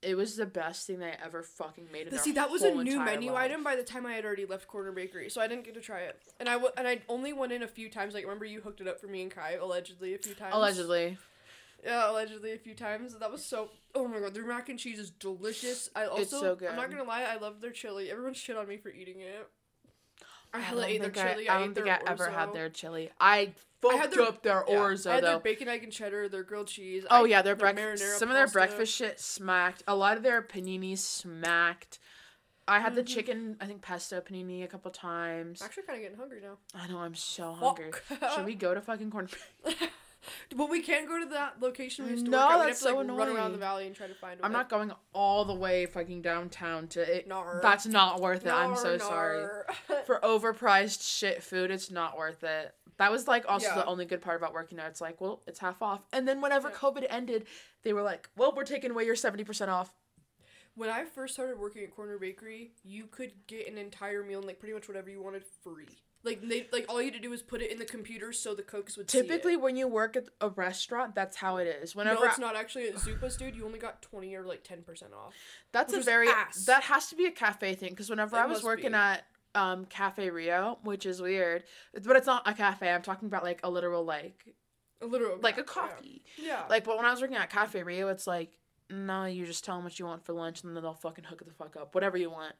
It was the best thing they ever fucking made in their whole See, that was a new menu life. item by the time I had already left Corner Bakery, so I didn't get to try it. And I, w- and I only went in a few times. Like, remember you hooked it up for me and Kai, allegedly, a few times? Allegedly. Yeah, allegedly a few times. That was so... Oh, my God. Their mac and cheese is delicious. I also, it's so good. I'm not going to lie. I love their chili. Everyone shit on me for eating it. I hella ate their chili. I, I, I don't think I orzo. ever had their chili. I fucked I had their, up their yeah, orzo, though. I had though. their bacon, egg, and cheddar, their grilled cheese. Oh, I, yeah. Their their brec- some pasta. of their breakfast shit smacked. A lot of their paninis smacked. I had mm-hmm. the chicken, I think, pesto panini a couple times. I'm actually kind of getting hungry now. I know. I'm so hungry. Should we go to fucking Corner Bakery? But we can't go to that location we used to no, work at. We that's have to, like, so annoying. Run around the valley and try to find one. I'm not going all the way fucking downtown to it. Nar. That's not worth it. Nar, I'm so nar. sorry. For overpriced shit food, it's not worth it. That was, like, also yeah. the only good part about working there. It's like, well, it's half off. And then whenever yeah. COVID ended, they were like, well, we're taking away your seventy percent off. When I first started working at Corner Bakery, you could get an entire meal and, like, pretty much whatever you wanted free. Like, they, like all you had to do was put it in the computer so the cooks would Typically, see it. Typically, when you work at a restaurant, that's how it is. Whenever no, it's I, not actually at Zupas, dude. You only got twenty or, like, ten percent off. That's a very... Ass. That has to be a cafe thing, because whenever it I was working be. at um Cafe Rio, which is weird, but it's not a cafe. I'm talking about, like, a literal, like... A literal Like, cafe. a coffee. Yeah. Like, but when I was working at Cafe Rio, it's like, no, you just tell them what you want for lunch, and then they'll fucking hook it the fuck up. Whatever you want.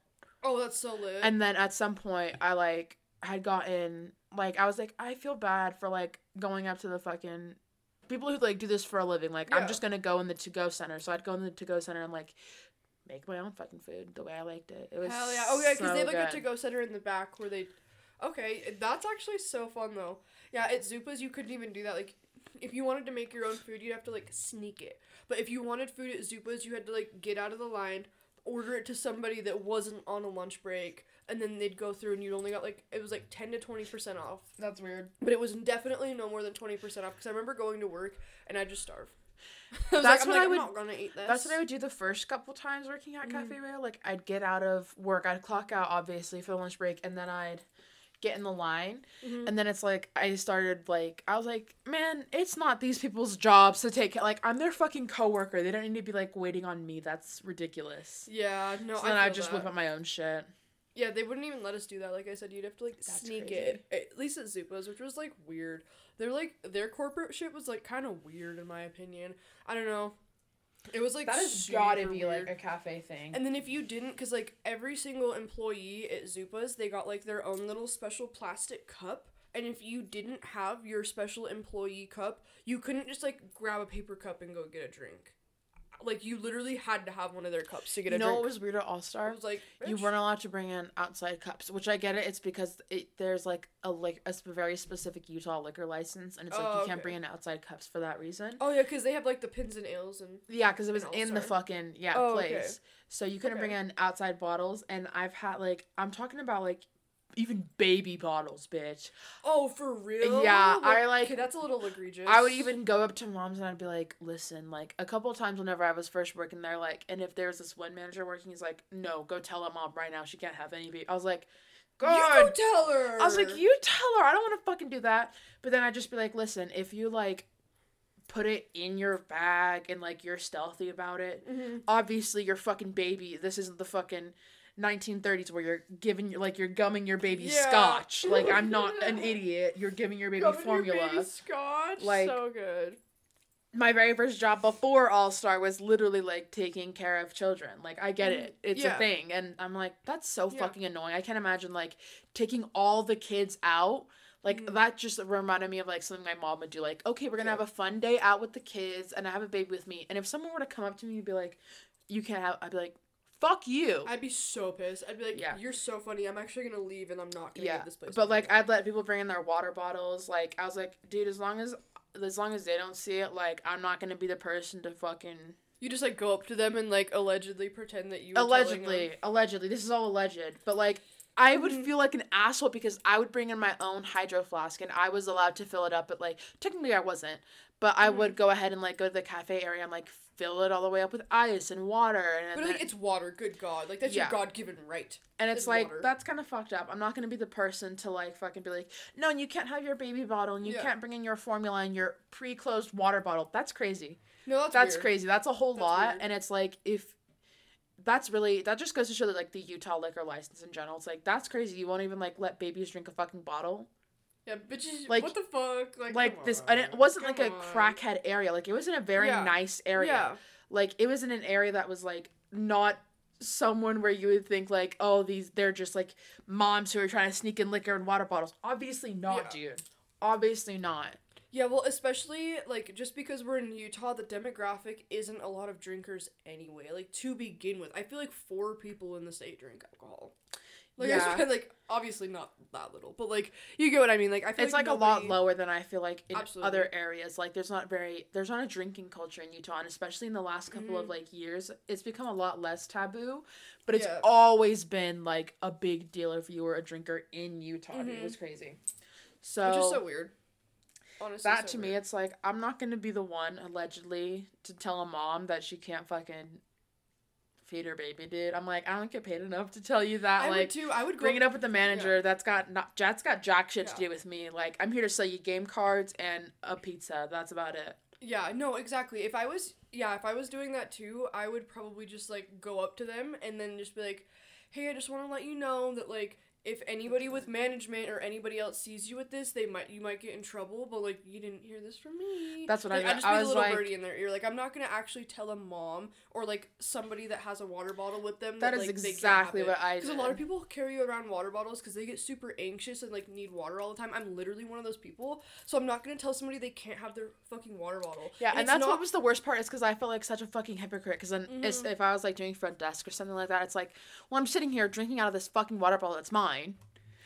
Oh, that's so lit. And then at some point, I, like... had gotten, like, I was like, I feel bad for, like, going up to the fucking people who, like, do this for a living. Like, yeah. I'm just going to go in the to-go center. So I'd go in the to-go center and, like, make my own fucking food the way I liked it. It was Hell yeah. Oh, yeah, because so they have, like, good. a to-go center in the back where they, okay, that's actually so fun, though. Yeah, at Zupas, you couldn't even do that. Like, if you wanted to make your own food, you'd have to, like, sneak it. But if you wanted food at Zupas, you had to, like, get out of the line, order it to somebody that wasn't on a lunch break, and then they'd go through and you'd only got, like, it was, like, ten to twenty percent off. That's weird. But it was definitely no more than twenty percent off, because I remember going to work and I'd just starve. That's like, I'm what like, I would, I'm not gonna eat this. That's what I would do the first couple times working at Cafe mm. Rio. Like, I'd get out of work, I'd clock out, obviously, for the lunch break, and then I'd get in the line, mm-hmm. and then it's like, I started, like, I was like, man, it's not these people's jobs to take, like, I'm their fucking coworker. They don't need to be, like, waiting on me. That's ridiculous. Yeah, no, so I then I just that. whip up my own shit. Yeah, they wouldn't even let us do that. Like I said, you'd have to, like, That's sneak crazy. it. At least at Zupas, which was, like, weird. They're, like, their corporate shit was, like, kind of weird, in my opinion. I don't know. It was, like, That has gotta be, weird. like, a cafe thing. And then if you didn't, because, like, every single employee at Zupas, they got, like, their own little special plastic cup. And if you didn't have your special employee cup, you couldn't just, like, grab a paper cup and go get a drink. Like, you literally had to have one of their cups to get a drink. You know what was weird at All-Star? I was like, bitch. You weren't allowed to bring in outside cups, which I get it. It's because it, there's, like, a like a very specific Utah liquor license, and it's, like, oh, you okay. can't bring in outside cups for that reason. Oh, yeah, because they have, like, the pins and ales and Yeah, because it was in the fucking, yeah, oh, place. Okay. So you couldn't okay. bring in outside bottles, and I've had, like, I'm talking about, like, even baby bottles, bitch. Oh, for real? Yeah, like, I, like... Okay, that's a little egregious. I would even go up to moms and I'd be like, listen, like, a couple of times whenever I was first working there, like, and if there's this one manager working, he's like, no, go tell a mom right now she can't have any baby. I was like, God. You go tell her! I was like, you tell her! I don't want to fucking do that. But then I'd just be like, listen, if you, like, put it in your bag and, like, you're stealthy about it, mm-hmm. obviously you're fucking baby. This isn't the fucking... nineteen thirties where you're giving, like, you're gumming your baby yeah. scotch. Like, I'm not an idiot. You're giving your baby gumming formula. Your baby scotch? Like, so good. My very first job before All-Star was literally, like, taking care of children. Like, I get it. It's yeah. a thing. And I'm like, that's so yeah. fucking annoying. I can't imagine, like, taking all the kids out. Like, mm. that just reminded me of, like, something my mom would do. Like, okay, we're gonna yeah. have a fun day out with the kids, and I have a baby with me. And if someone were to come up to me and be like, you can't have, I'd be like, fuck you. I'd be so pissed. I'd be like, yeah. you're so funny. I'm actually going to leave and I'm not going to yeah. leave this place. But, like, I'd let people bring in their water bottles. Like, I was like, dude, as long as as long as they don't see it, like, I'm not going to be the person to fucking... You just, like, go up to them and, like, allegedly pretend that you were Allegedly. Allegedly. This is all alleged. But, like, I would feel like an asshole because I would bring in my own hydro flask and I was allowed to fill it up, but like technically I wasn't, but I mm-hmm. would go ahead and like go to the cafe area and like fill it all the way up with ice and water. And but then, like, it's water. Good God. Like that's yeah. your God given right. And it's, it's like, water. That's kind of fucked up. I'm not going to be the person to like fucking be like, no, and you can't have your baby bottle and you yeah. can't bring in your formula and your pre-closed water bottle. That's crazy. No, that's That's weird. crazy. That's a whole that's lot. Weird. And it's like, if that's really, that just goes to show that, like, the Utah liquor license in general, it's like, that's crazy. You won't even, like, let babies drink a fucking bottle. Yeah, bitches, like, what the fuck? Like, like this, on, and it wasn't, like, on. a crackhead area. Like, it was in a very yeah. nice area. Yeah. Like, it was in an area that was, like, not someone where you would think, like, oh, these, they're just, like, moms who are trying to sneak in liquor and water bottles. Obviously not, yeah. dude. Obviously not. Yeah, well, especially, like, just because we're in Utah, the demographic isn't a lot of drinkers anyway, like, to begin with. I feel like four people in the state drink alcohol. Like, yeah. I was, like, obviously not that little, but, like, you get what I mean. Like, I feel it's, like, like nobody... a lot lower than I feel like in Absolutely. other areas. Like, there's not very, there's not a drinking culture in Utah, and especially in the last couple mm. of, like, years, it's become a lot less taboo, but it's yeah. always been, like, a big deal if you were a drinker in Utah. Mm-hmm. It was crazy. So, which is so weird. Honestly, that so to weird. me, it's like, I'm not going to be the one, allegedly, to tell a mom that she can't fucking feed her baby, dude. I'm like, I don't get paid enough to tell you that. I like, would too. I would bring it up with the manager. Yeah. That's got not, that's got jack shit yeah. to do with me. Like, I'm here to sell you game cards and a pizza. That's about it. Yeah, no, exactly. If I was, yeah, if I was doing that too, I would probably just, like, go up to them and then just be like, hey, I just want to let you know that, like, if anybody with management or anybody else sees you with this, they might you might get in trouble, but, like, you didn't hear this from me. That's what like, I meant. I just I was a little like, birdie in their ear. Like, I'm not going to actually tell a mom or, like, somebody that has a water bottle with them. That, that is like, exactly what I did. Because a lot of people carry around water bottles because they get super anxious and, like, need water all the time. I'm literally one of those people, so I'm not going to tell somebody they can't have their fucking water bottle. Yeah, and, and that's not... what was the worst part is because I felt like such a fucking hypocrite because then mm-hmm. if I was, like, doing front desk or something like that, it's like, well, I'm sitting here drinking out of this fucking water bottle that's mine.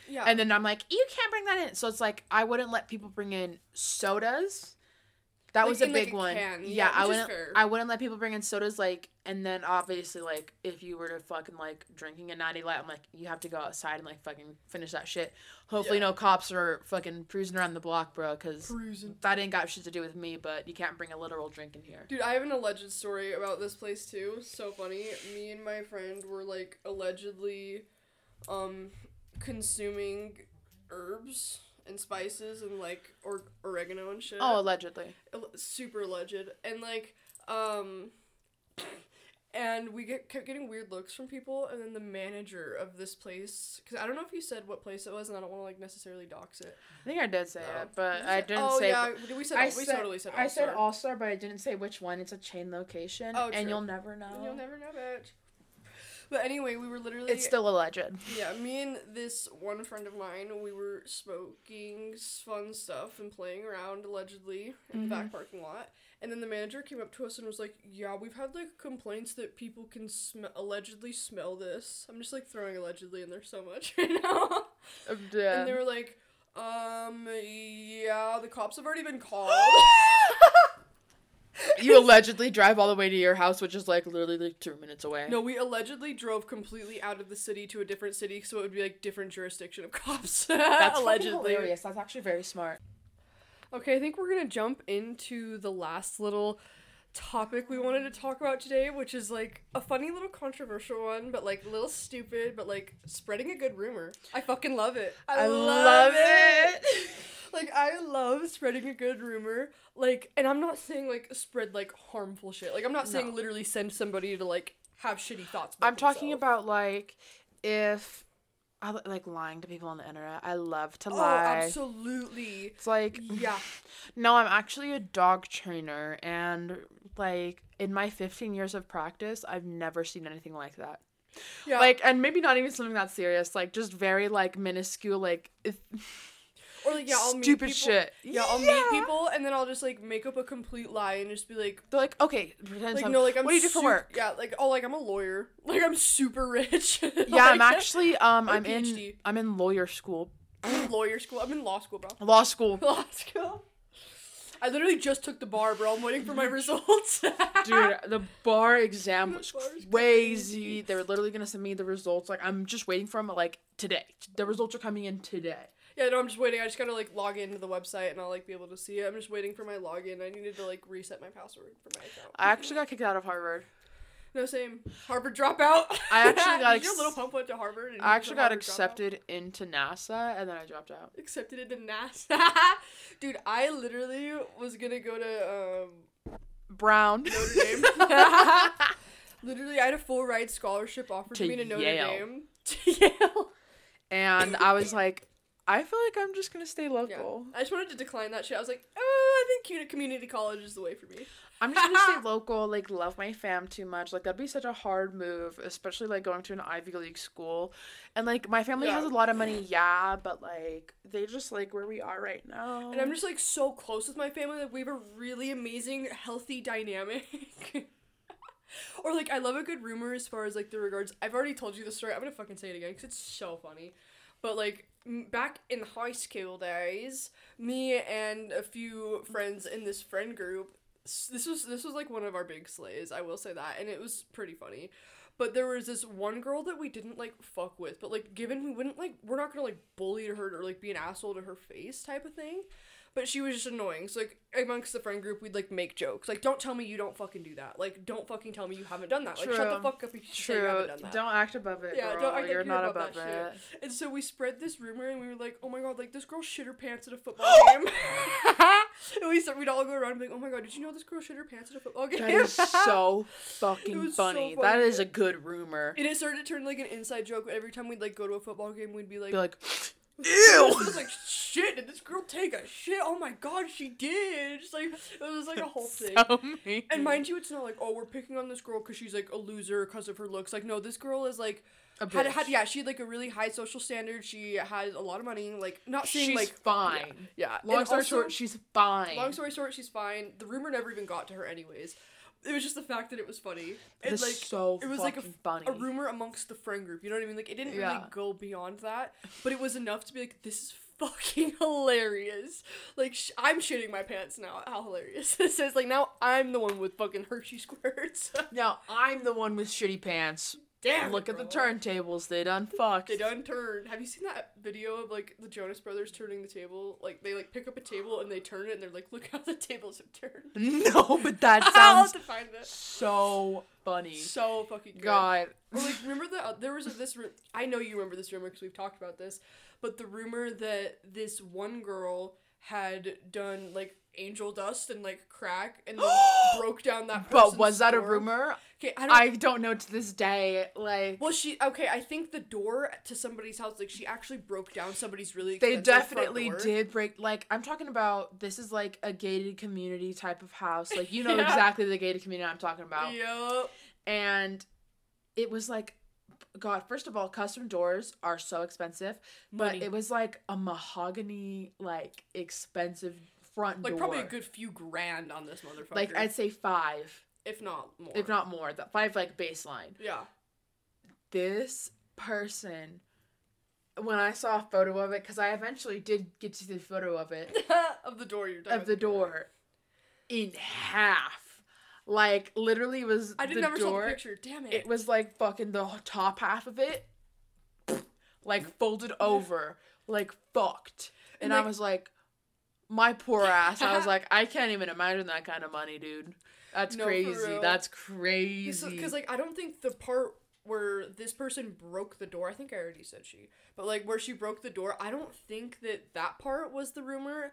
Yeah. And then I'm like, you can't bring that in. So it's like, I wouldn't let people bring in sodas. That like, was a in, big like, a one. Can. Yeah, yeah I wouldn't I wouldn't let people bring in sodas, like, and then obviously, like, if you were to fucking, like, drinking a natty light, I'm like, you have to go outside and, like, fucking finish that shit. Hopefully yeah. no cops are fucking cruising around the block, bro, because that ain't got shit to do with me, but you can't bring a literal drink in here. Dude, I have an alleged story about this place, too. So funny. Me and my friend were, like, allegedly... um... consuming herbs and spices and, like, or oregano and shit. Oh, allegedly. Super alleged. And, like, um... and we get, kept getting weird looks from people, and then the manager of this place... Because I don't know if you said what place it was, and I don't want to, like, necessarily dox it. I think I did say uh, it, but I didn't oh, say... Oh, yeah. We, said, I we said, totally said All-Star. I said All-Star, but I didn't say which one. It's a chain location. Oh, true. And you'll never know. You'll never know, bitch. But anyway, we were literally... It's still a legend. Yeah, me and this one friend of mine, we were smoking fun stuff and playing around, allegedly, in mm-hmm. the back parking lot. And then the manager came up to us and was like, yeah, we've had, like, complaints that people can sm- allegedly smell this. I'm just, like, throwing allegedly in there so much right now. I'm dead. And they were like, um, yeah, the cops have already been called. You allegedly drive all the way to your house, which is, like, literally, like, two minutes away. No, we allegedly drove completely out of the city to a different city, so it would be, like, different jurisdiction of cops. That's allegedly hilarious. That's actually very smart. Okay, I think we're going to jump into the last little topic we wanted to talk about today, which is, like, a funny little controversial one, but, like, a little stupid, but, like, spreading a good rumor. I fucking love it. I, I love, love it. it. Like, I love spreading a good rumor, like, and I'm not saying, like, spread, like, harmful shit. Like, I'm not saying no. literally send somebody to, like, have shitty thoughts about I'm themselves. Talking about, like, if, I like, lying to people on the internet. I love to oh, lie. Oh, absolutely. It's like, yeah. No, I'm actually a dog trainer, and, like, in my fifteen years of practice, I've never seen anything like that. Yeah. Like, and maybe not even something that serious, like, just very, like, minuscule, like, if- Or, like, yeah, I'll Stupid meet people. Shit. Yeah, I'll yeah. meet people, and then I'll just, like, make up a complete lie and just be like... They're like, okay, pretend like, no, like, I'm what do you do for su- work? Yeah, like, oh, like, I'm a lawyer. Like, I'm super rich. Yeah, like, I'm actually, um, I'm in, I'm in lawyer school. I'm in lawyer school. I'm in law school, bro. Law school. Law school. I literally just took the bar, bro. I'm waiting for my results. Dude, the bar exam was crazy. They were literally going to send me the results. Like, I'm just waiting for them, like, today. The results are coming in today. Yeah, no, I'm just waiting. I just gotta, like, log into the website and I'll, like, be able to see it. I'm just waiting for my login. I needed to, like, reset my password for my account. I actually got kicked out of Harvard. No, same. Harvard dropout. I actually got... Ex- your little pump went to Harvard. And I actually got accepted dropout. into NASA, and then I dropped out. Accepted into NASA? Dude, I literally was gonna go to, um... Brown. Notre Dame. Literally, I had a full ride scholarship offered to, to me to Notre Yale. Dame. To Yale. And I was like... I feel like I'm just going to stay local. Yeah. I just wanted to decline that shit. I was like, oh, I think community college is the way for me. I'm just going to stay local, like, love my fam too much. Like, that'd be such a hard move, especially, like, going to an Ivy League school. And, like, my family yeah. has a lot of money, yeah, but, like, they just like where we are right now. And I'm just, like, so close with my family that we have a really amazing, healthy dynamic. Or, like, I love a good rumor as far as, like, the regards. I've already told you the story. I'm going to fucking say it again because it's so funny. But, like, back in high school days, me and a few friends in this friend group, this was, this was like, one of our big slays, I will say that, and it was pretty funny. But there was this one girl that we didn't, like, fuck with, but, like, given we wouldn't, like, we're not gonna, like, bully her or, like, be an asshole to her face type of thing, but she was just annoying. So, like, amongst the friend group, we'd, like, make jokes. Like, don't tell me you don't fucking do that. Like, don't fucking tell me you haven't done that. Like, True. Shut the fuck up if you True. say you haven't done that. Don't act above it, yeah, girl. Don't act You're like not you're above, above that it. Shit. And so we spread this rumor, and we were like, oh, my God, like, this girl shit her pants at a football game. And we started, we'd all go around and be like, oh, my God, did you know this girl shit her pants at a football game? That is so fucking funny. So funny. That is a good rumor. And it started to turn, like, an inside joke. But every time we'd, like, go to a football game, we'd be like... Be like... Ew! I was like, shit, did this girl take a shit? Oh my God, she did! Just like, it was like a whole thing. So mean. And mind you, it's not like, oh, we're picking on this girl because she's like a loser because of her looks. Like, no, this girl is like, a had, had, yeah, she had like a really high social standard. She had a lot of money. Like, not saying she's like. She's fine. Yeah. yeah. Long and story also, short, she's fine. Long story short, she's fine. The rumor never even got to her, anyways. It was just the fact that it was funny. It was like, so it was like a, funny. a rumor amongst the friend group. You know what I mean? Like, it didn't yeah. really go beyond that, but it was enough to be like, this is fucking hilarious. Like, sh- I'm shitting my pants now. How hilarious this is. Like, now I'm the one with fucking Hershey squirts. Now I'm the one with shitty pants. Damn. Look at the turntables. They done fucked. They done turned. Have you seen that video of, like, the Jonas Brothers turning the table? Like, they, like, pick up a table and they turn it and they're like, look how the tables have turned. No, but that sounds I'll have to find that. So funny. So fucking good. God. Or, like, remember the, uh, there was a, this, ru- I know you remember this rumor because we've talked about this, but the rumor that this one girl had done, like, angel dust and, like, crack and like, broke down that person's But was that door. a rumor? Okay, I don't, I don't know to this day, like... Well, she... Okay, I think the door to somebody's house, like, she actually broke down somebody's really... They definitely did break... Like, I'm talking about... This is, like, a gated community type of house. Like, you know yeah. exactly the gated community I'm talking about. Yep. And it was, like... God, first of all, custom doors are so expensive. Money. But it was, like, a mahogany, like, expensive... Front like door. Probably a good few grand on this motherfucker. Like, I'd say five, if not more. If not more, that five like baseline. Yeah. This person, when I saw a photo of it, because I eventually did get to see the photo of it of the door you're talking of the door, in half. Like literally was I didn't ever saw the picture. Damn it! It was like fucking the top half of it, like folded over, like fucked, and, and like, I was like. My poor ass. I was like, I can't even imagine that kind of money, dude. That's no, crazy. That's crazy. Because, like, I don't think the part where this person broke the door, I think I already said she, but, like, where she broke the door, I don't think that that part was the rumor.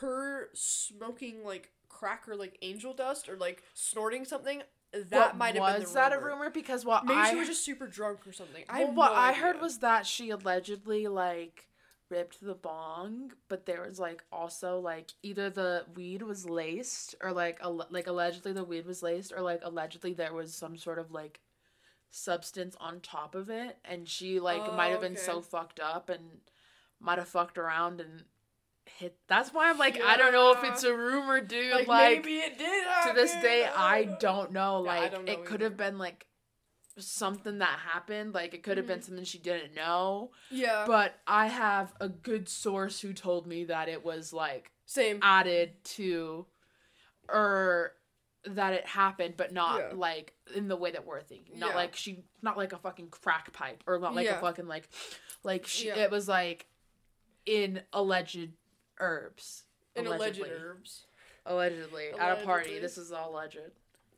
Her smoking, like, crack or, like, angel dust or, like, snorting something, that might have been the rumor. Was that a rumor? Because what Maybe I... Maybe she was just super drunk or something. Well, I have what no I idea. heard was that she allegedly, like... ripped the bong, but there was like also like either the weed was laced or like al- like allegedly the weed was laced or like allegedly there was some sort of like substance on top of it, and she like oh, might have okay. been so fucked up and might have fucked around and hit. That's why I'm like yeah. I don't know if it's a rumor, dude. Like, like maybe it did. To this day, I don't know. Like yeah, I don't know it could have been like. Something that happened, like it could have mm-hmm. been something she didn't know. Yeah. But I have a good source who told me that it was like Same. Added to, or that it happened, but not yeah. like in the way that we're thinking. Not yeah. like she, not like a fucking crack pipe, or not like yeah. a fucking like, like she. Yeah. It was like, in alleged herbs. In alleged herbs. Allegedly, allegedly at a party. This is all legend.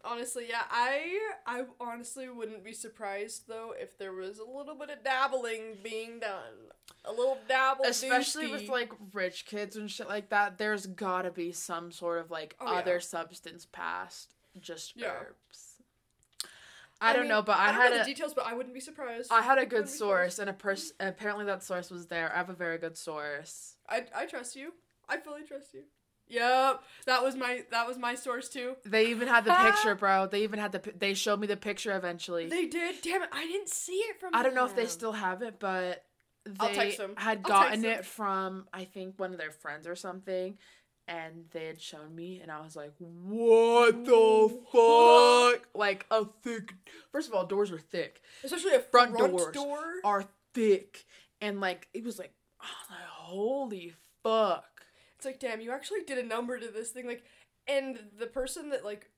Honestly, yeah, I I honestly wouldn't be surprised though if there was a little bit of dabbling being done, a little dabble, especially doofy. With like rich kids and shit like that. There's gotta be some sort of like oh, other yeah. substance past just yeah. herbs. I, I don't mean, know, but I, I don't had know the a, details, but I wouldn't be surprised. I had a good source, and a person apparently that source was there. I have a very good source. I I trust you. I fully trust you. Yep, that was my that was my source too. They even had the picture, bro. They even had the they showed me the picture eventually. They did. Damn it, I didn't see it from. I don't them. know if they still have it, but they I'll text them. had gotten it them. from I think one of their friends or something, and they had shown me, and I was like, "What the fuck?" Like a thick. First of all, doors are thick. Especially a front, front doors door are thick, and like it was like, I was like, holy fuck. It's like, damn, you actually did a number to this thing, like, and the person that, like,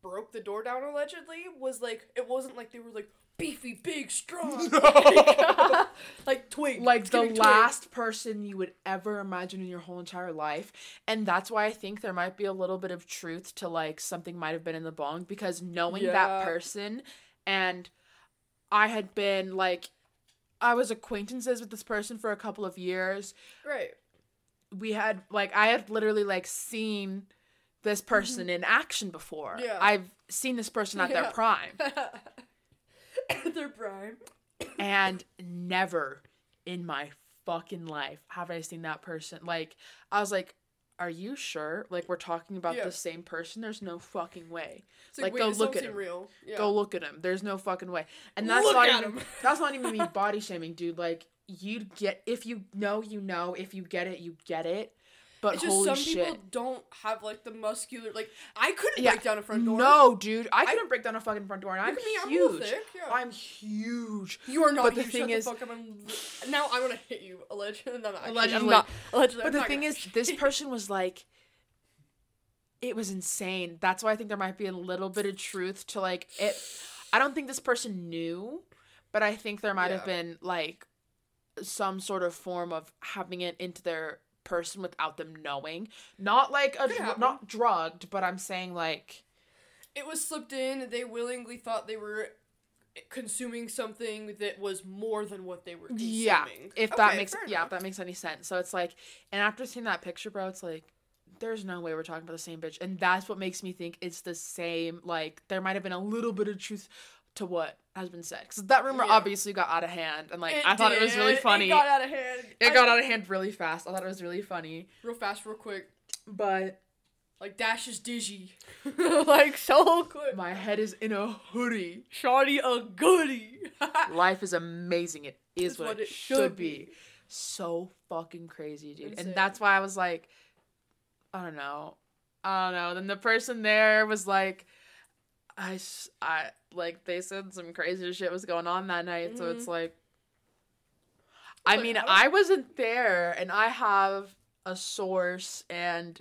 broke the door down allegedly was, like, it wasn't like they were, like, beefy, big, strong. No. Like, twig. Like, it's the last twig. person you would ever imagine in your whole entire life, and that's why I think there might be a little bit of truth to, like, something might have been in the bong, because knowing yeah. that person, and I had been, like, I was acquaintances with this person for a couple of years. Right. We had, like, I had literally, like, seen this person in action before. Yeah. I've seen this person at yeah. their prime. At their prime. And never in my fucking life have I seen that person. Like, I was like, are you sure? Like, we're talking about yeah. the same person? There's no fucking way. It's like, like wait, go look at him. Real. Yeah. Go look at him. There's no fucking way. And that's look not at even, him. That's not even me body shaming, dude. Like, you'd get, if you know, you know, if you get it, you get it, but it's just holy some shit. Some people don't have, like, the muscular, like, I couldn't yeah. break down a front door. No, dude, I, I couldn't break down a fucking front door, and I'm huge. I'm, thick, yeah. I'm huge. You are not but huge, the thing shut is, the fuck up, I'm, now I want to hit you, allegedly, no, no, actually, allegedly. I'm not, allegedly. But I'm the not thing gonna. is, this person was, like, it was insane. That's why I think there might be a little bit of truth to, like, it, I don't think this person knew, but I think there might yeah. have been, like, some sort of form of having it into their person without them knowing. Not like a dr- not drugged, but I'm saying like it was slipped in. They willingly thought they were consuming something that was more than what they were consuming. Yeah, if okay, that makes yeah, enough. if that makes any sense. So it's like, and after seeing that picture, bro, it's like there's no way we're talking about the same bitch, and that's what makes me think it's the same. Like there might have been a little bit of truth to what has been said. Because that rumor yeah. obviously got out of hand. And, like, it I thought did. it was really funny. It got out of hand. It I got out of hand really fast. I thought it was really funny. Real fast, real quick. But. Like, Dash is dizzy. Like, so quick. My head is in a hoodie. Shawty a goodie. Life is amazing. It is what, what it should, should be. be. So fucking crazy, dude. Insane. And that's why I was like, I don't know. I don't know. Then the person there was like, I, I, like, they said some crazy shit was going on that night, mm-hmm. so it's like, I like, mean, I, I wasn't there, and I have a source, and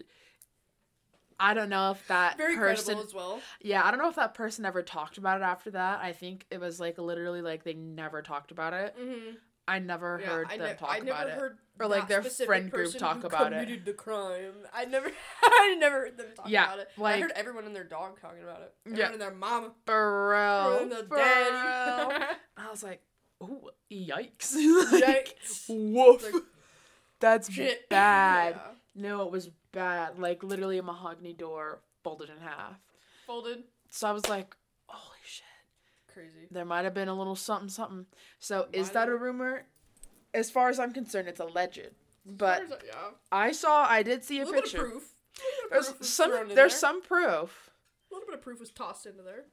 I don't know if that very person, credible as well. Yeah, I don't know if that person ever talked about it after that. I think it was, like, literally, like, they never talked about it. Mm-hmm. I never yeah, heard I them ne- talk I about never it. Heard or like their friend group talk who about it. The crime. I never I never heard them talk yeah, about it. Like, I heard everyone and their dog talking about it. Everyone yeah. and their mama. Bro. And their daddy. I was like, ooh, yikes. Like, yikes. Woof. Like, that's shit. bad. Yeah. No, it was bad. Like literally a mahogany door folded in half. Folded. So I was like, holy shit. Crazy. There might have been a little something something. So might is that a rumor? As far as I'm concerned, it's alleged. But I, yeah. I saw, I did see a, a little picture. Bit of proof. A little bit of proof there's some, there's there. some proof. A little bit of proof was tossed into there.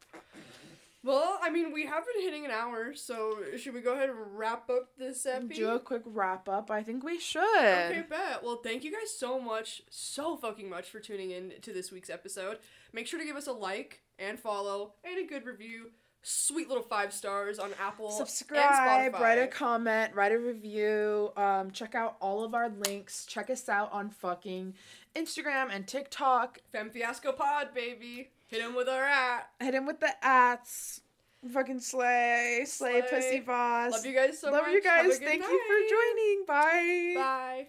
Well, I mean, we have been hitting an hour, so should we go ahead and wrap up this epi? Do a quick wrap up. I think we should. Okay, bet. Well, thank you guys so much, so fucking much for tuning in to this week's episode. Make sure to give us a like and follow and a good review. sweet little five stars on Apple. Subscribe, and Spotify. Write a comment, write a review. Um, check out all of our links. Check us out on fucking Instagram and TikTok. Femme Fiasco Pod, baby. Hit him with our at. Hit him with the ats. Fucking slay. Slay, slay. Pussy boss. Love you guys so Love much. Love you guys. Thank night. you for joining. Bye. Bye.